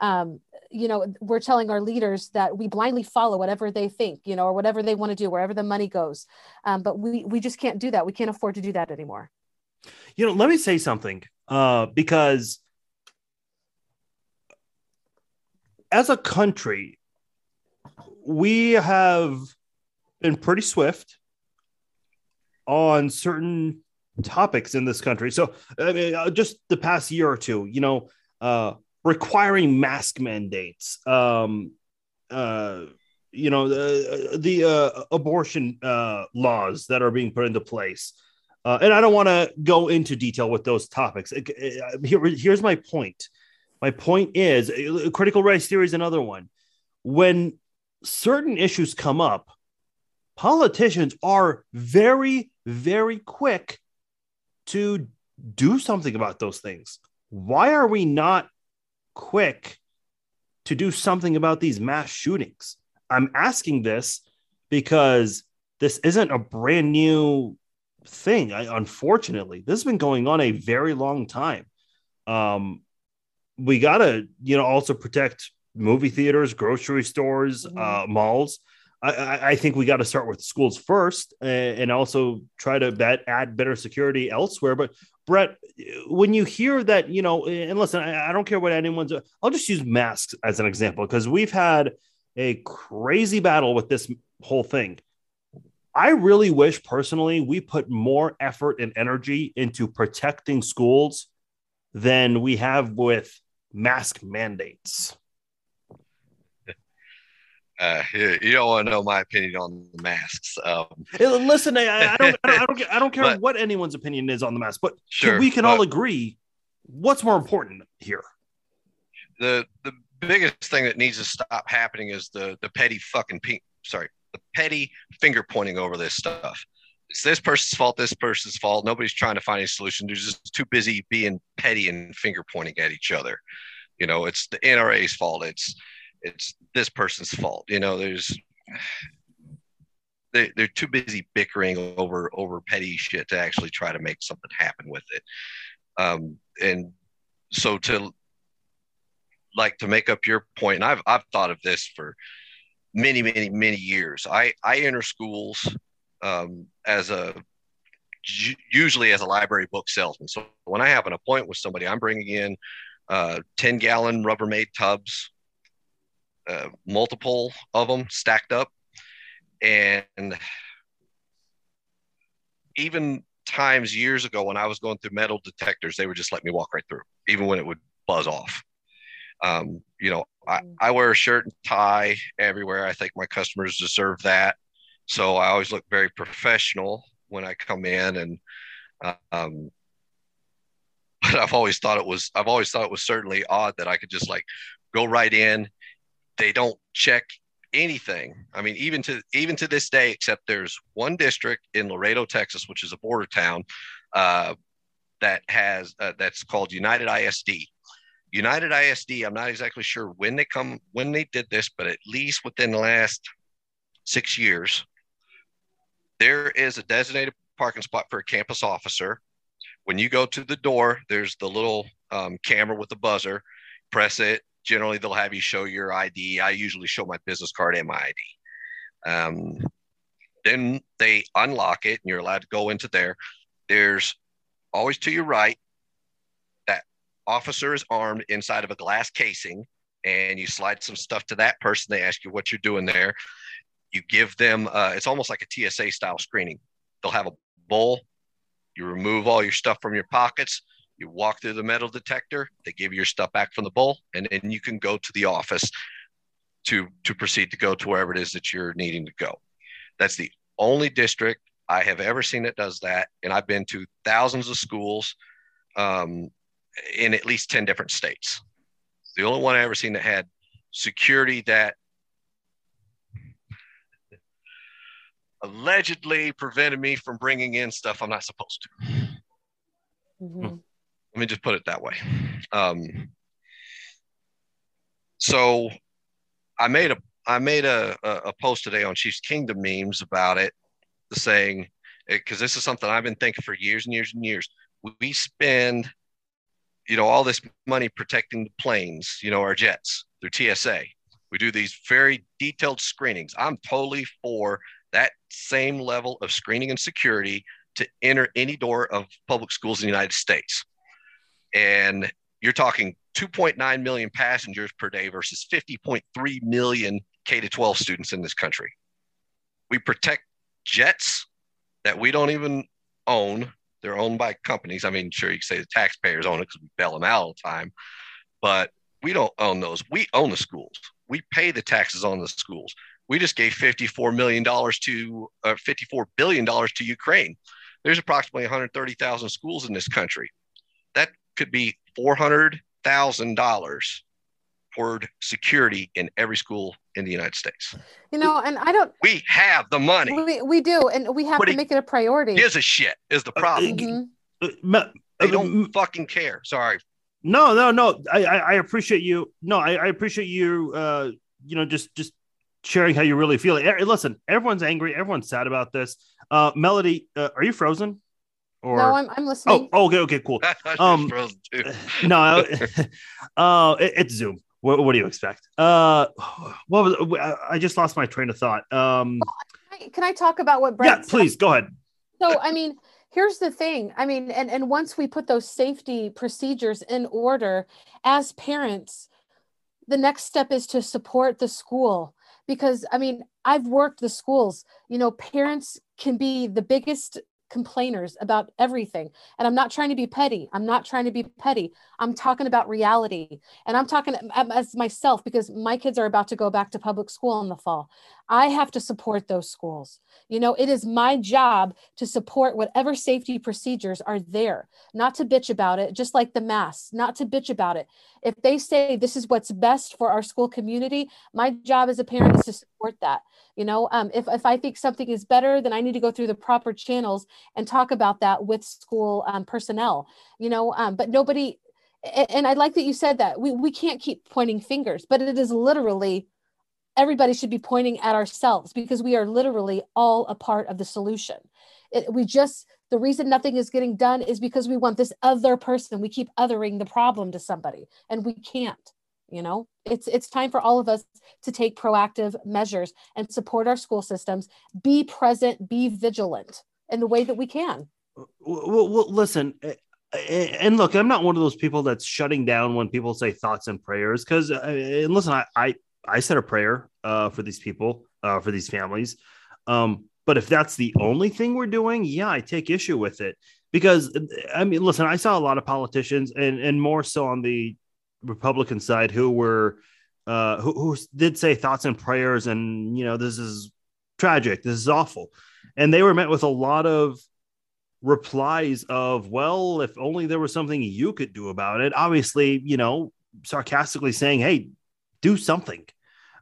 Um, you know, we're telling our leaders that we blindly follow whatever they think, you know, or whatever they want to do, wherever the money goes. Um, but we, we just can't do that. We can't afford to do that anymore. You know, let me say something, uh, because as a country, we have been pretty swift on certain topics in this country. So I mean, just the past year or two, you know, uh, requiring mask mandates, um, uh, you know, the, the uh, abortion uh, laws that are being put into place. Uh, and I don't want to go into detail with those topics. Here, here's my point. My point is critical race theory is another one. When certain issues come up, politicians are very, very quick to do something about those things. Why are we not quick to do something about these mass shootings? I'm asking this because this isn't a brand new thing. I, unfortunately, this has been going on a very long time. Um, we got to, you know, also protect movie theaters, grocery stores, uh, malls. I, I, I think we got to start with schools first, and, and also try to bet, add better security elsewhere. But Brett, when you hear that, you know, and listen, I, I don't care what anyone's, I'll just use masks as an example, because we've had a crazy battle with this whole thing. I really wish personally we put more effort and energy into protecting schools than we have with mask mandates. Uh, you, you don't want to know my opinion on the masks. Um, Listen, I, I don't, I don't, I don't, I don't care but, what anyone's opinion is on the mask, but sure, we can but, all agree what's more important here. The the biggest thing that needs to stop happening is the the petty fucking pe- sorry, the petty finger pointing over this stuff. It's this person's fault, this person's fault. Nobody's trying to find a solution. They're just too busy being petty and finger pointing at each other. You know, it's the N R A's fault. It's It's this person's fault. You know, there's they, they're too busy bickering over over petty shit to actually try to make something happen with it. Um, and so to like to make up your point, and I've I've thought of this for many, many, many years. I, I enter schools um, as a usually as a library book salesman. So when I have an appointment with somebody, I'm bringing in uh, ten gallon Rubbermaid tubs. Uh, multiple of them stacked up, and even times years ago when I was going through metal detectors, they would just let me walk right through, even when it would buzz off. Um, you know, I, I wear a shirt and tie everywhere. I think my customers deserve that. So I always look very professional when I come in, and um, but I've always thought it was, I've always thought it was certainly odd that I could just like go right in. They don't check anything. I mean, even to even to this day, except there's one district in Laredo, Texas, which is a border town, uh, that has uh, that's called United I S D. United I S D. I'm not exactly sure when they come when they did this, but at least within the last six years, there is a designated parking spot for a campus officer. When you go to the door, there's the little um, camera with the buzzer. Press it. Generally, they'll have you show your I D. I usually show my business card and my I D. Um, then they unlock it, and you're allowed to go into there. There's always to your right, that officer is armed inside of a glass casing, and you slide some stuff to that person. They ask you what you're doing there. You give them, uh, it's almost like a T S A-style screening. They'll have a bowl. You remove all your stuff from your pockets. you walk through the metal detector, they give your stuff back from the bowl, and then you can go to the office to to proceed to go to wherever it is that you're needing to go. That's the only district I have ever seen that does that, and I've been to thousands of schools um, in at least ten different states. It's the only one I ever seen that had security that allegedly prevented me from bringing in stuff I'm not supposed to. Mm-hmm. Let me just put it that way. Um, so I made a I made a, a post today on Chiefs Kingdom memes about it, saying, because this is something I've been thinking for years and years and years. We spend, you know, all this money protecting the planes, you know, our jets through T S A. We do these very detailed screenings. I'm totally for that same level of screening and security to enter any door of public schools in the United States. And you're talking two point nine million passengers per day versus fifty point three million K through twelve students in this country. We protect jets that we don't even own. They're owned by companies. I mean, sure, you could say the taxpayers own it because we bail them out all the time, but we don't own those. We own the schools. We pay the taxes on the schools. We just gave fifty-four million dollars to uh, fifty-four billion dollars to Ukraine. There's approximately one hundred thirty thousand schools in this country. That could be four hundred thousand dollars toward security in every school in the United States. You know, and I don't... We have the money. We, we do, and we have but to make it a priority. Gives a shit is the problem. Mm-hmm. Mm-hmm. They don't fucking care. Sorry. No, no, no. I, I, I appreciate you. No, I, I appreciate you, uh, you know, just just... sharing how you really feel. Listen, everyone's angry. Everyone's sad about this. Uh, Melody, uh, are you frozen? Or... No, I'm, I'm listening. Oh, okay, okay, cool. Um, frozen too. No, uh, it, it's Zoom. What, what do you expect? Uh, what was? I just lost my train of thought. Um, can I, can I talk about what Brett? Yeah, said? Please go ahead. So, I mean, here's the thing. I mean, and and once we put those safety procedures in order, as parents, the next step is to support the school. Because, I mean, I've worked the schools, you know, parents can be the biggest complainers about everything. And I'm not trying to be petty. I'm not trying to be petty. I'm talking about reality. And I'm talking as myself, because my kids are about to go back to public school in the fall. I have to support those schools. You know, it is my job to support whatever safety procedures are there, not to bitch about it, just like the masks, not to bitch about it. If they say this is what's best for our school community, my job as a parent is to support that. You know, um, if, if I think something is better, then I need to go through the proper channels and talk about that with school um, personnel, you know, um, but nobody, and I like that you said that we, we can't keep pointing fingers, but it is literally everybody should be pointing at ourselves, because we are literally all a part of the solution. It, we just, the reason nothing is getting done is because we want this other person. We keep othering the problem to somebody, and we can't, you know, it's, it's time for all of us to take proactive measures and support our school systems, be present, be vigilant in the way that we can. Well, well, listen, and look, I'm not one of those people that's shutting down when people say thoughts and prayers. Cause and listen, I, I, I said a prayer uh, for these people, uh, for these families. Um, but if that's the only thing we're doing, yeah, I take issue with it, because I mean, listen, I saw a lot of politicians and, and more so on the Republican side who were, uh, who, who did say thoughts and prayers. And, you know, this is tragic. This is awful. And they were met with a lot of replies of, well, if only there was something you could do about it. Obviously, you know, sarcastically saying, hey, do something,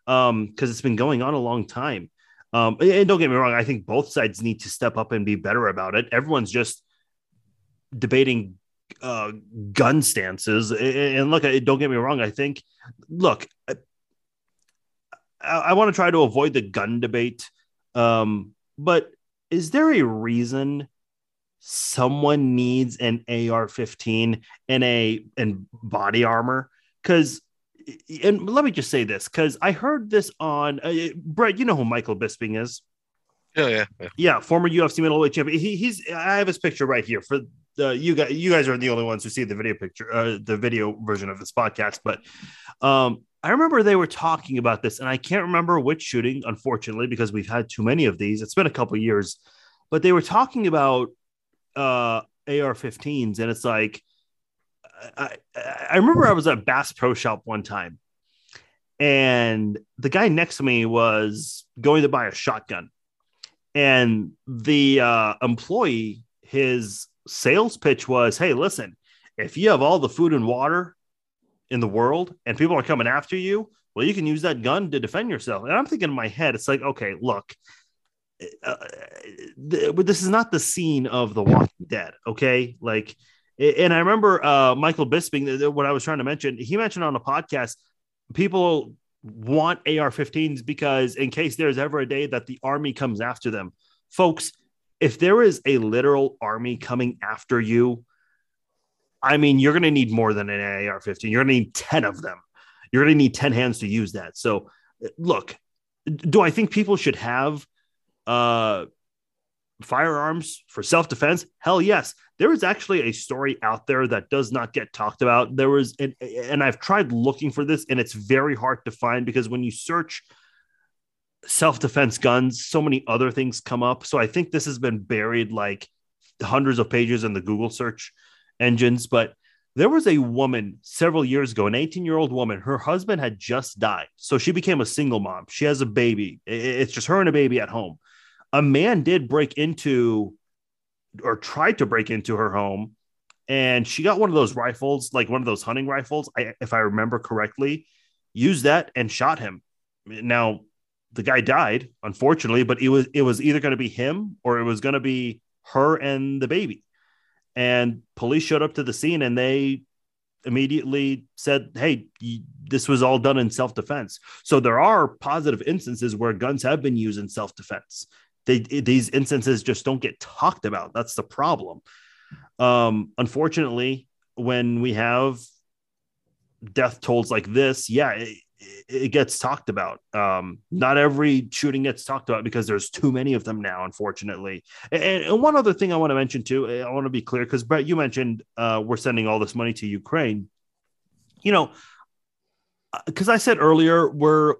um, because it's been going on a long time. Um, and don't get me wrong, I think both sides need to step up and be better about it. Everyone's just debating uh, gun stances. And look, don't get me wrong, I think, look, I, I want to try to avoid the gun debate, um, but is there a reason someone needs an A R fifteen and a and body armor? Because And let me just say this, because I heard this on uh, Brett. You know who Michael Bisping is? Oh, yeah, yeah, yeah. Former U F C middleweight champion. He, he's. I have his picture right here for the you guys. You guys are the only ones who see the video picture, uh, the video version of this podcast. But um, I remember they were talking about this, and I can't remember which shooting, unfortunately, because we've had too many of these. It's been a couple of years, but they were talking about uh, A R fifteens, and it's like, I, I remember I was at Bass Pro Shop one time, and the guy next to me was going to buy a shotgun, and the uh, employee, his sales pitch was, "Hey, listen, if you have all the food and water in the world and people are coming after you, well, you can use that gun to defend yourself." And I'm thinking in my head, it's like, okay, look, uh, th- this is not the scene of The Walking Dead. Okay. Like, and I remember uh, Michael Bisping, what I was trying to mention, he mentioned on a podcast, people want A R fifteens because in case there's ever a day that the army comes after them, folks, if there is a literal army coming after you, I mean, you're going to need more than an A R fifteen. You're going to need ten of them. You're going to need ten hands to use that. So, look, do I think people should have uh, firearms for self-defense? Hell yes. There is actually a story out there that does not get talked about. There was, an, and I've tried looking for this, and it's very hard to find because when you search self-defense guns, so many other things come up. So I think this has been buried like hundreds of pages in the Google search engines, but there was a woman several years ago, an eighteen-year-old woman. Her husband had just died, so she became a single mom. She has a baby. It's just her and a baby at home. A man did break into or tried to break into her home, and she got one of those rifles, like one of those hunting rifles, I, if I remember correctly, used that and shot him. Now, the guy died, unfortunately, but it was it was either going to be him or it was going to be her and the baby. And police showed up to the scene and they immediately said, hey, this was all done in self-defense. So there are positive instances where guns have been used in self-defense. They, these instances just don't get talked about. That's the problem. Um, unfortunately, when we have death tolls like this, yeah, it, it gets talked about. Um, not every shooting gets talked about because there's too many of them now, unfortunately. And, and one other thing I want to mention too, I want to be clear, because Brett, you mentioned uh, we're sending all this money to Ukraine. You know, because I said earlier, we're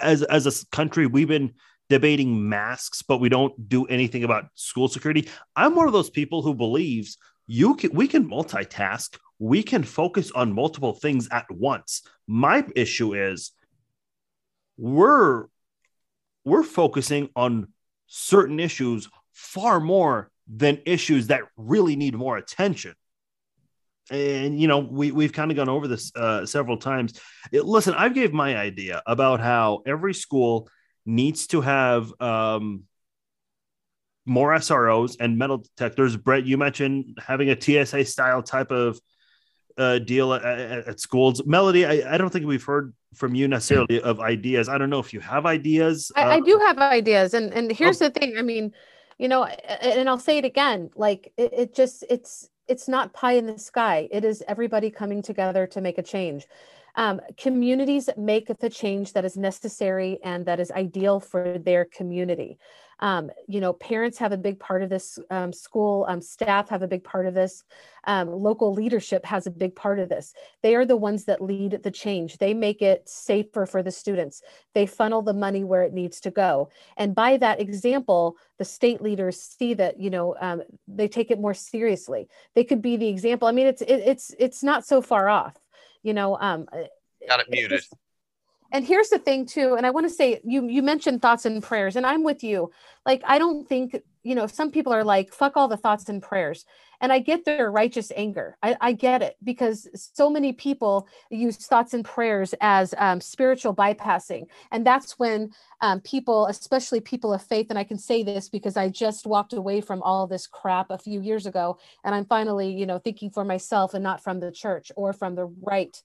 as as a country, we've been debating masks, but we don't do anything about school security. I'm one of those people who believes you can, we can multitask. We can focus on multiple things at once. My issue is we're we're focusing on certain issues far more than issues that really need more attention. And, you know, we, we've kind of gone over this uh, several times. It, listen, I gave my idea about how every school needs to have um, more S R Os and metal detectors. Brett, you mentioned having a T S A style type of Uh, deal at, at schools. Melody, I, I don't think we've heard from you necessarily of ideas. I don't know if you have ideas. I, uh, I do have ideas. And and here's okay. the thing. I mean, you know, and I'll say it again, like it, it just, it's, it's not pie in the sky. It is everybody coming together to make a change. Um, communities make the change that is necessary and that is ideal for their community. Um, you know, parents have a big part of this, um, school um, staff have a big part of this, um, local leadership has a big part of this. They are the ones that lead the change. They make it safer for the students. They funnel the money where it needs to go. And by that example, the state leaders see that, you know, um, they take it more seriously. They could be the example. I mean, it's, it, it's, it's not so far off, you know. Um, Got it muted. And here's the thing too, and I want to say, you you mentioned thoughts and prayers, and I'm with you. Like, I don't think, you know, some people are like, fuck all the thoughts and prayers. And I get their righteous anger. I, I get it, because so many people use thoughts and prayers as um, spiritual bypassing. And that's when um, people, especially people of faith, and I can say this because I just walked away from all this crap a few years ago, and I'm finally, you know, thinking for myself and not from the church or from the right.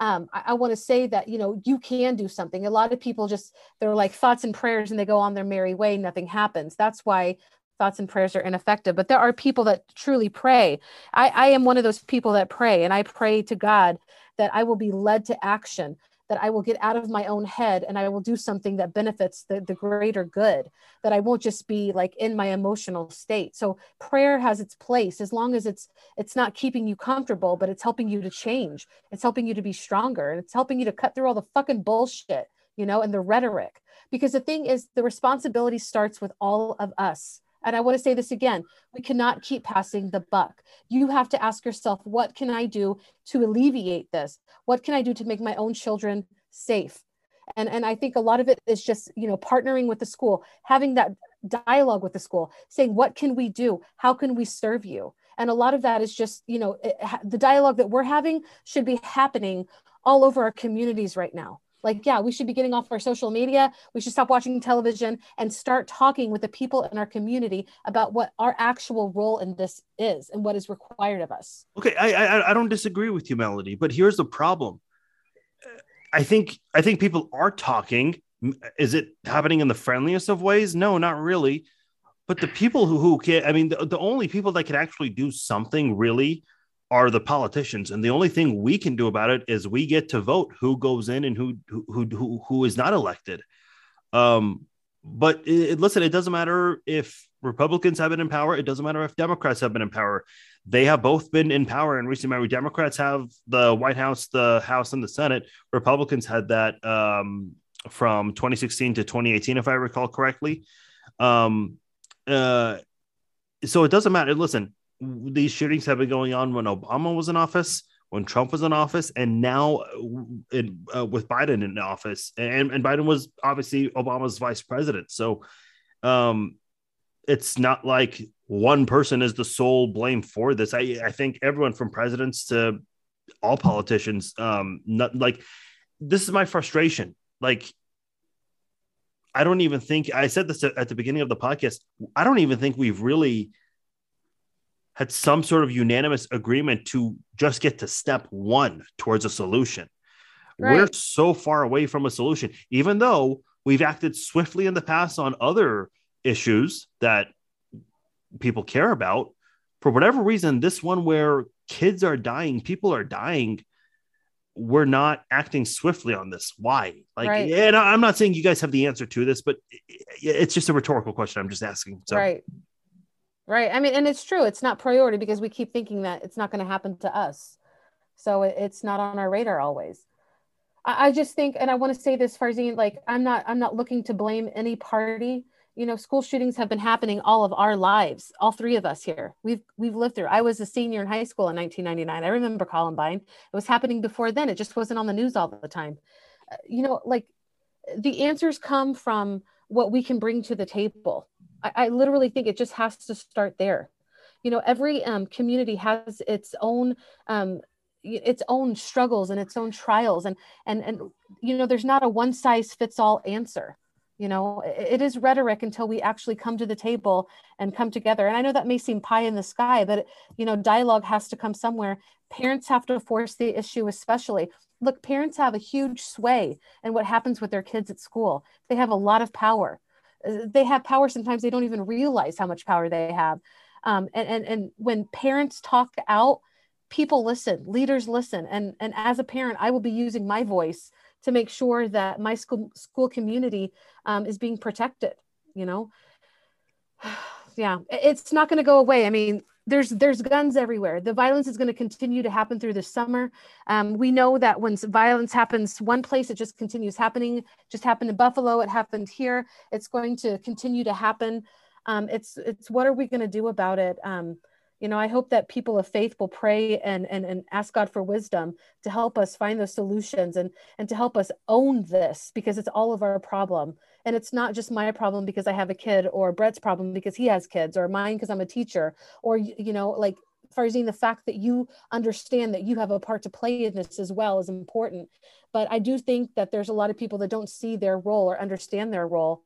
Um, I, I want to say that, you know, you can do something. A lot of people just, they're like thoughts and prayers and they go on their merry way. Nothing happens. That's why thoughts and prayers are ineffective. But there are people that truly pray. I, I am one of those people that pray, and I pray to God that I will be led to action, that I will get out of my own head and I will do something that benefits the, the greater good, that I won't just be like in my emotional state. So prayer has its place, as long as it's, it's not keeping you comfortable, but it's helping you to change. It's helping you to be stronger. And it's helping you to cut through all the fucking bullshit, you know, and the rhetoric, because the thing is, the responsibility starts with all of us. And I want to say this again, we cannot keep passing the buck. You have to ask yourself, what can I do to alleviate this? What can I do to make my own children safe? And, and I think a lot of it is just, you know, partnering with the school, having that dialogue with the school, saying, what can we do? How can we serve you? And a lot of that is just, you know, it, the dialogue that we're having should be happening all over our communities right now. Like, yeah, we should be getting off our social media. We should stop watching television and start talking with the people in our community about what our actual role in this is and what is required of us. Okay, I I, I don't disagree with you, Melody, but here's the problem. I think I think people are talking. Is it happening in the friendliest of ways? No, not really. But the people who, who can, I mean, the, the only people that can actually do something really are the politicians. And the only thing we can do about it is we get to vote who goes in and who who who, who is not elected. Um, but it, listen, it doesn't matter if Republicans have been in power. It doesn't matter if Democrats have been in power. They have both been in power in recent memory. Democrats have the White House, the House, and the Senate. Republicans had that um, from twenty sixteen to twenty eighteen, if I recall correctly. Um, uh, so it doesn't matter. Listen, these shootings have been going on when Obama was in office, when Trump was in office, and now it, uh, with Biden in office. And, and Biden was obviously Obama's vice president. So, um, it's not like one person is the sole blame for this. I, I think everyone from presidents to all politicians, um, not, like, this is my frustration. Like, I don't even think, I said this at the beginning of the podcast, I don't even think we've really had some sort of unanimous agreement to just get to step one towards a solution. Right. We're so far away from a solution, even though we've acted swiftly in the past on other issues that people care about. For whatever reason, this one where kids are dying, people are dying, we're not acting swiftly on this. Why? Like, right. And I'm not saying you guys have the answer to this, but it's just a rhetorical question I'm just asking. So. Right. Right. I mean, and it's true. It's not priority because we keep thinking that it's not going to happen to us. So it's not on our radar always. I just think, and I want to say this, Farzeen, like, I'm not, I'm not looking to blame any party. You know, school shootings have been happening all of our lives. All three of us here, we've we've lived through. I was a senior in high school in nineteen ninety-nine. I remember Columbine. It was happening before then. It just wasn't on the news all the time. Uh, you know, like, the answers come from what we can bring to the table. I, I literally think it just has to start there. You know, every um, community has its own um, its own struggles and its own trials, and and and you know, there's not a one size fits all answer. You know, it is rhetoric until we actually come to the table and come together. And I know that may seem pie in the sky, but, you know, dialogue has to come somewhere. Parents have to force the issue, especially. Look, parents have a huge sway in what happens with their kids at school. They have a lot of power. They have power. Sometimes they don't even realize how much power they have. Um, and, and, and when parents talk out, people listen, leaders listen. And, and as a parent, I will be using my voice to make sure that my school school community um, is being protected, you know? Yeah, it's not gonna go away. I mean, there's there's guns everywhere. The violence is gonna continue to happen through the summer. Um, we know that when violence happens one place, it just continues happening. It just happened in Buffalo, it happened here. It's going to continue to happen. Um, it's, it's what are we gonna do about it? Um, You know, I hope that people of faith will pray and, and, and ask God for wisdom to help us find those solutions and, and to help us own this, because it's all of our problem. And it's not just my problem because I have a kid, or Brett's problem because he has kids, or mine because I'm a teacher, or, you know, like, Farzeen, the fact that you understand that you have a part to play in this as well is important. But I do think that there's a lot of people that don't see their role or understand their role,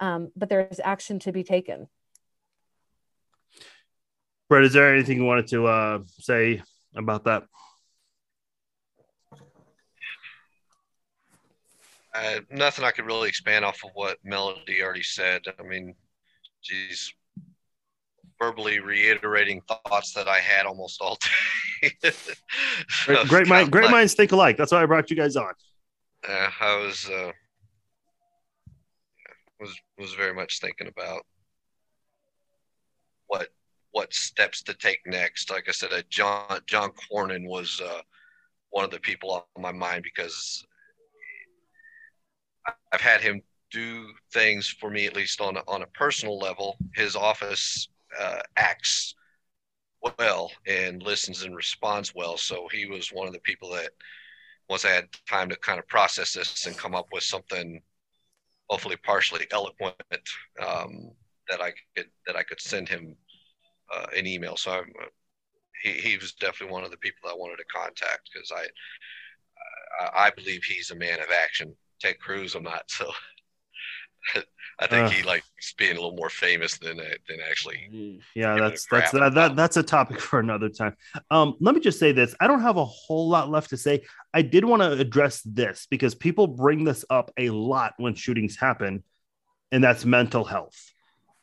um, but there is action to be taken. Brett, is there anything you wanted to uh, say about that? Uh, nothing I could really expand off of what Melody already said. I mean, she's verbally reiterating thoughts that I had almost all day. great great, mind, great minds think alike. That's why I brought you guys on. Uh, I was uh, was was very much thinking about what. what steps to take next. Like I said, uh, John John Cornyn was uh, one of the people on my mind because I've had him do things for me, at least on a, on a personal level. His office uh, acts well and listens and responds well. So he was one of the people that, once I had time to kind of process this and come up with something, hopefully partially eloquent, um, that I could that I could send him uh, an email. So I'm, uh, he he was definitely one of the people that I wanted to contact, because I I believe he's a man of action. Ted Cruz, I'm not, so I think uh, he likes being a little more famous than than actually. Yeah, that's that's that, that that's a topic for another time. Um, let me just say this: I don't have a whole lot left to say. I did want to address this because people bring this up a lot when shootings happen, and that's mental health.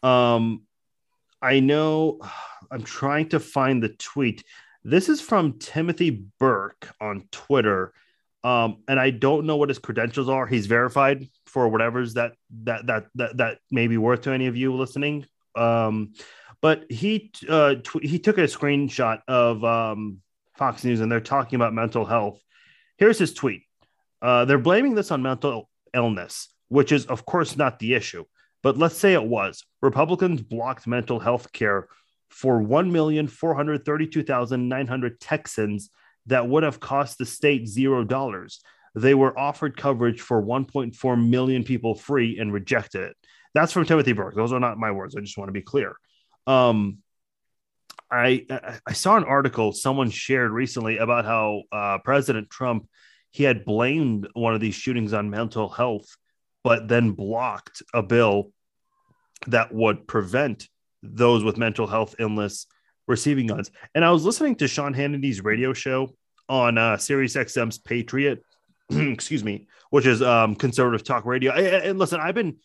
Um, I know. I'm trying to find the tweet. This is from Timothy Burke on Twitter. Um, and I don't know what his credentials are. He's verified for whatever's that that that that, that may be worth to any of you listening. Um, but he uh, tw- he took a screenshot of um, Fox News, and they're talking about mental health. Here's his tweet. Uh, they're blaming this on mental illness, which is, of course, not the issue. But let's say it was. Republicans blocked mental health care for one million four hundred thirty-two thousand nine hundred Texans that would have cost the state zero dollars. They were offered coverage for one point four million people free and rejected it. That's from Timothy Burke. Those are not my words. I just want to be clear. Um, I, I I saw an article someone shared recently about how uh, President Trump, he had blamed one of these shootings on mental health, but then blocked a bill that would prevent those with mental health illness receiving guns. And I was listening to Sean Hannity's radio show on uh, SiriusXM's Patriot, excuse me, which is um, conservative talk radio. I, I, and listen, I've been,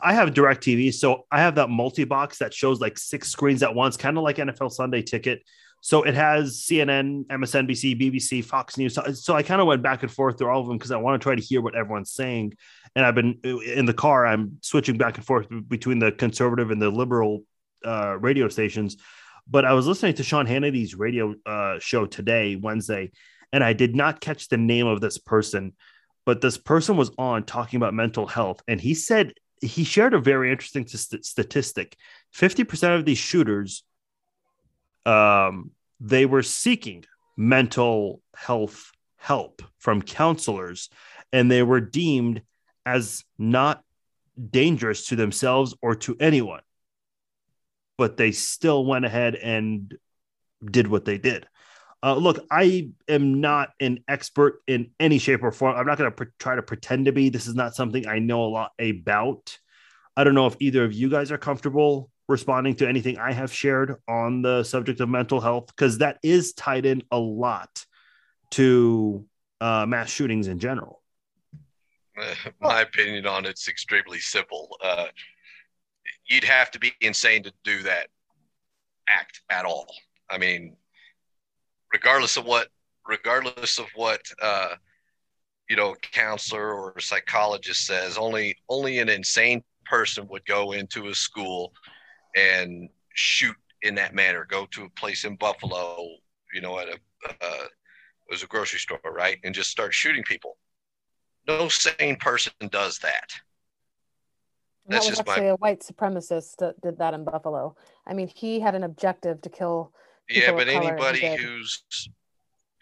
I have DirecTV, so I have that multi-box that shows like six screens at once, kind of like N F L Sunday Ticket. So it has C N N, M S N B C, B B C, Fox News. So, so I kind of went back and forth through all of them because I want to try to hear what everyone's saying. And I've been in the car, I'm switching back and forth between the conservative and the liberal uh, radio stations. But I was listening to Sean Hannity's radio uh, show today, Wednesday, and I did not catch the name of this person, but this person was on talking about mental health. And he said, he shared a very interesting st- statistic. fifty percent of these shooters, um, they were seeking mental health help from counselors, and they were deemed as not dangerous to themselves or to anyone. But they still went ahead and did what they did. Uh, look, I am not an expert in any shape or form. I'm not going to pre- try to pretend to be. This is not something I know a lot about. I don't know if either of you guys are comfortable responding to anything I have shared on the subject of mental health, because that is tied in a lot to uh, mass shootings in general. My opinion on it's extremely simple. Uh, You'd have to be insane to do that act at all. I mean, regardless of what, regardless of what, uh, you know, counselor or psychologist says, only, only an insane person would go into a school and shoot in that manner. Go to a place in Buffalo, you know, at a, uh, it was a grocery store, right? And just start shooting people. No sane person does that. That's that was actually my... a white supremacist that did that in Buffalo. I mean, he had an objective to kill. Yeah, but anybody who's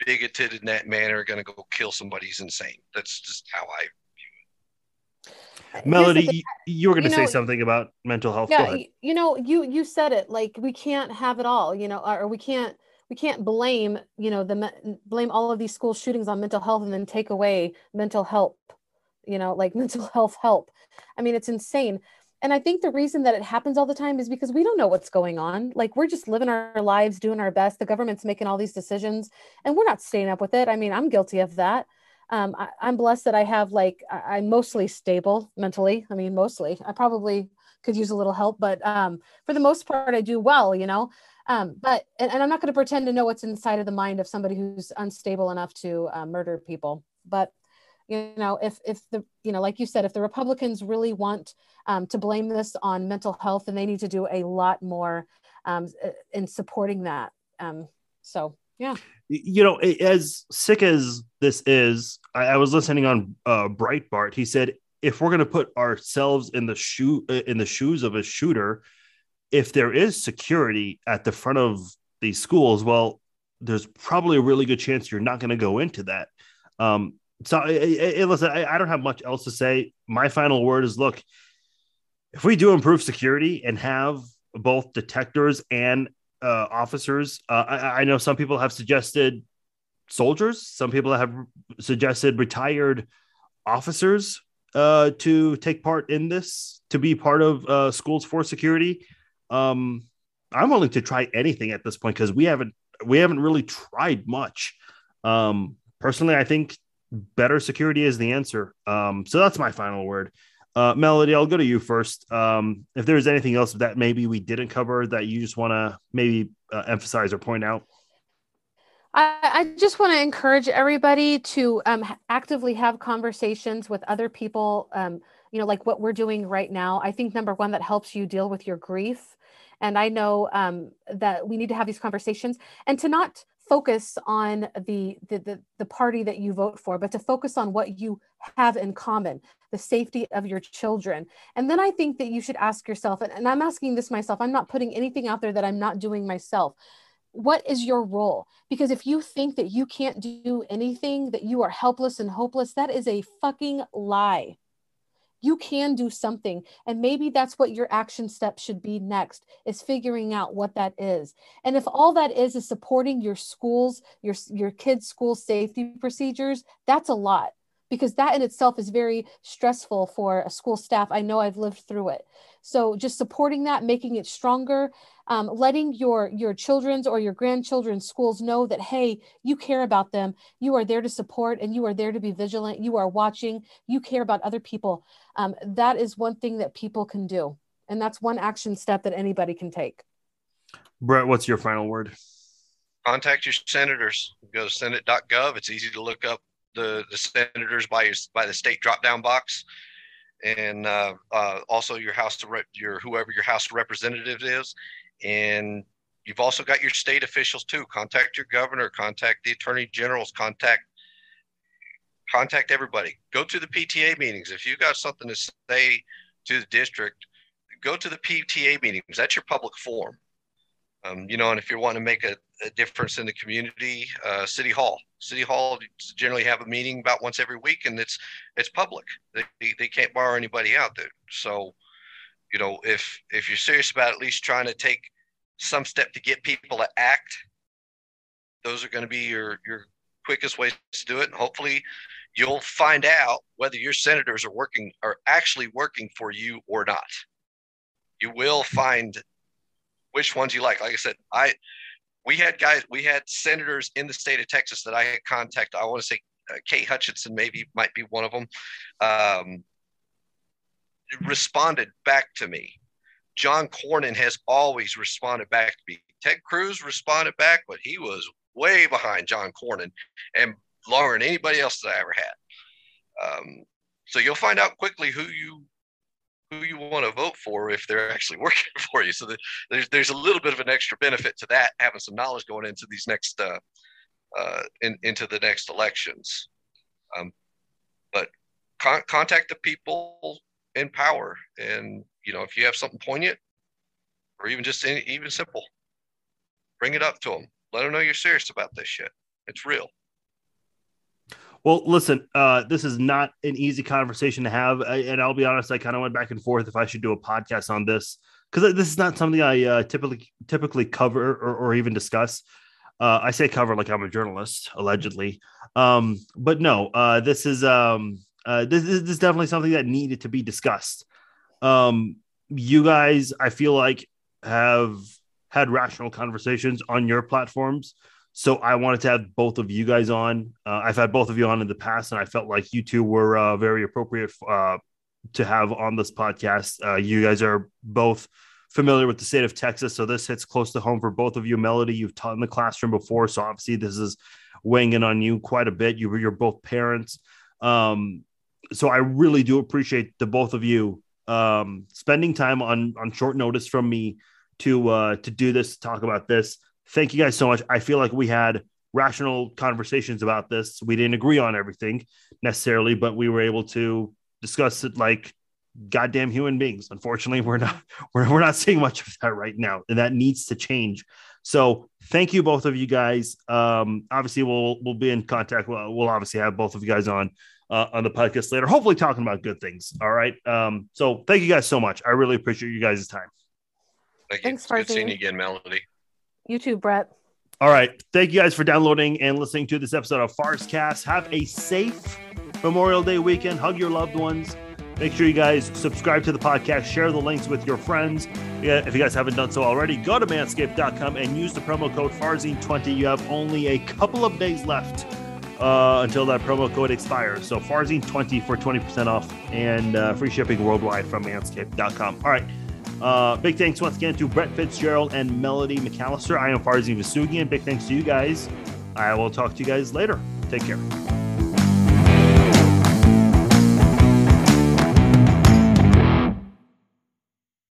bigoted in that manner going to go kill somebody's insane. That's just how I view it. Melody, you were going to say something about mental health. Yeah, you know, you you said it. Like, we can't have it all. You know, or we can't we can't blame you know the blame all of these school shootings on mental health and then take away mental help. You know, like mental health help. I mean, it's insane. And I think the reason that it happens all the time is because we don't know what's going on. Like, we're just living our lives, doing our best. The government's making all these decisions and we're not staying up with it. I mean, I'm guilty of that. Um, I, I'm blessed that I have, like, I, I'm mostly stable mentally. I mean, mostly. I probably could use a little help, but um, for the most part, I do well, you know. Um, but, and, and I'm not going to pretend to know what's inside of the mind of somebody who's unstable enough to uh, murder people. But you know, if, if the, you know, like you said, if the Republicans really want um, to blame this on mental health, then they need to do a lot more um, in supporting that. Um, so, yeah. You know, as sick as this is, I, I was listening on uh, Breitbart. He said if we're going to put ourselves in the shoe in the shoes of a shooter, if there is security at the front of these schools, well, there's probably a really good chance you're not going to go into that. Um, so, I, I, listen, I, I don't have much else to say. My final word is, look, if we do improve security and have both detectors and uh, officers, uh, I, I know some people have suggested soldiers, some people have suggested retired officers uh, to take part in this, to be part of uh, schools for security. Um, I'm willing to try anything at this point because we haven't we haven't really tried much. Um, personally, I think better security is the answer. Um, so that's my final word. Uh, Melody, I'll go to you first. Um, if there's anything else that maybe we didn't cover that you just want to maybe uh, emphasize or point out. I, I just want to encourage everybody to um, actively have conversations with other people, um, you know, like what we're doing right now. I think, number one, that helps you deal with your grief. And I know um, that we need to have these conversations and to not focus on the, the, the, the party that you vote for, but to focus on what you have in common, the safety of your children. And then I think that you should ask yourself, and, and I'm asking this myself, I'm not putting anything out there that I'm not doing myself. What is your role? Because if you think that you can't do anything, that you are helpless and hopeless, that is a fucking lie. You can do something. And maybe that's what your action step should be next, is figuring out what that is. And if all that is, is supporting your schools, your, your kids' school safety procedures, that's a lot, because that in itself is very stressful for a school staff. I know I've lived through it. So just supporting that, making it stronger, um, letting your, your children's or your grandchildren's schools know that, hey, you care about them. You are there to support and you are there to be vigilant. You are watching, you care about other people. Um, that is one thing that people can do. And that's one action step that anybody can take. Brett, what's your final word? Contact your senators. Go to senate dot gov. It's easy to look up the, the senators by your, by the state drop-down box. And uh, uh, also your house, your whoever your house representative is. And you've also got your state officials too. Contact your governor, contact the attorney generals, contact, contact everybody. Go to the P T A meetings. If you've got something to say to the district, go to the P T A meetings. That's your public forum. Um, you know, and if you want to make a, a difference in the community, uh, City Hall. City Hall generally have a meeting about once every week, and it's it's public. They they can't borrow anybody out there. So, you know, if if you're serious about at least trying to take some step to get people to act, those are going to be your your quickest ways to do it. And hopefully, you'll find out whether your senators are working are actually working for you or not. You will find which ones you like. Like I said, I we had guys, we had senators in the state of Texas that I had contacted. I want to say uh, Kate Hutchinson maybe might be one of them. Um, responded back to me. John Cornyn has always responded back to me. Ted Cruz responded back, but he was way behind John Cornyn and longer than anybody else that I ever had. Um, so you'll find out quickly who you. who you want to vote for if they're actually working for you. So the, there's, there's a little bit of an extra benefit to that, having some knowledge going into these next, uh, uh, in, into the next elections. Um, but con- contact the people in power. And, you know, if you have something poignant or even just any, even simple, bring it up to them. Let them know you're serious about this shit. It's real. Well, listen, uh, this is not an easy conversation to have. I, and I'll be honest, I kind of went back and forth if I should do a podcast on this, because this is not something I uh, typically typically cover or, or even discuss. Uh, I say cover like I'm a journalist, allegedly. Um, but no, uh, this is um, uh, this, this is definitely something that needed to be discussed. Um, you guys, I feel like, have had rational conversations on your platforms. So I wanted to have both of you guys on. Uh, I've had both of you on in the past, and I felt like you two were uh, very appropriate uh, to have on this podcast. Uh, you guys are both familiar with the state of Texas, so this hits close to home for both of you. Melody, you've taught in the classroom before, so obviously this is weighing in on you quite a bit. You, you're both parents. Um, so I really do appreciate the both of you um, spending time on, on short notice from me to uh, to do this, to talk about this. Thank you guys so much. I feel like we had rational conversations about this. We didn't agree on everything necessarily, but we were able to discuss it like goddamn human beings. Unfortunately, we're not we're, we're not seeing much of that right now, and that needs to change. So thank you, both of you guys. Um, obviously, we'll we'll be in contact. We'll, we'll obviously have both of you guys on uh, on the podcast later, hopefully talking about good things. All right. Um, so thank you guys so much. I really appreciate you guys' time. Thank you. Thanks, Farzeen. Good seeing you again, Melody. You too, Brett. All right. Thank you guys for downloading and listening to this episode of Farzcast. Have a safe Memorial Day weekend. Hug your loved ones. Make sure you guys subscribe to the podcast, share the links with your friends. If you guys haven't done so already, go to manscaped dot com and use the promo code Farzeen twenty. You have only a couple of days left uh, until that promo code expires. So Farzeen twenty for twenty percent off and uh, free shipping worldwide from manscaped dot com. All right. Uh, big thanks once again to Brett Fitzgerald and Melody McAllister. I am Farzeen Vesoughian. Big thanks to you guys. I will talk to you guys later. Take care.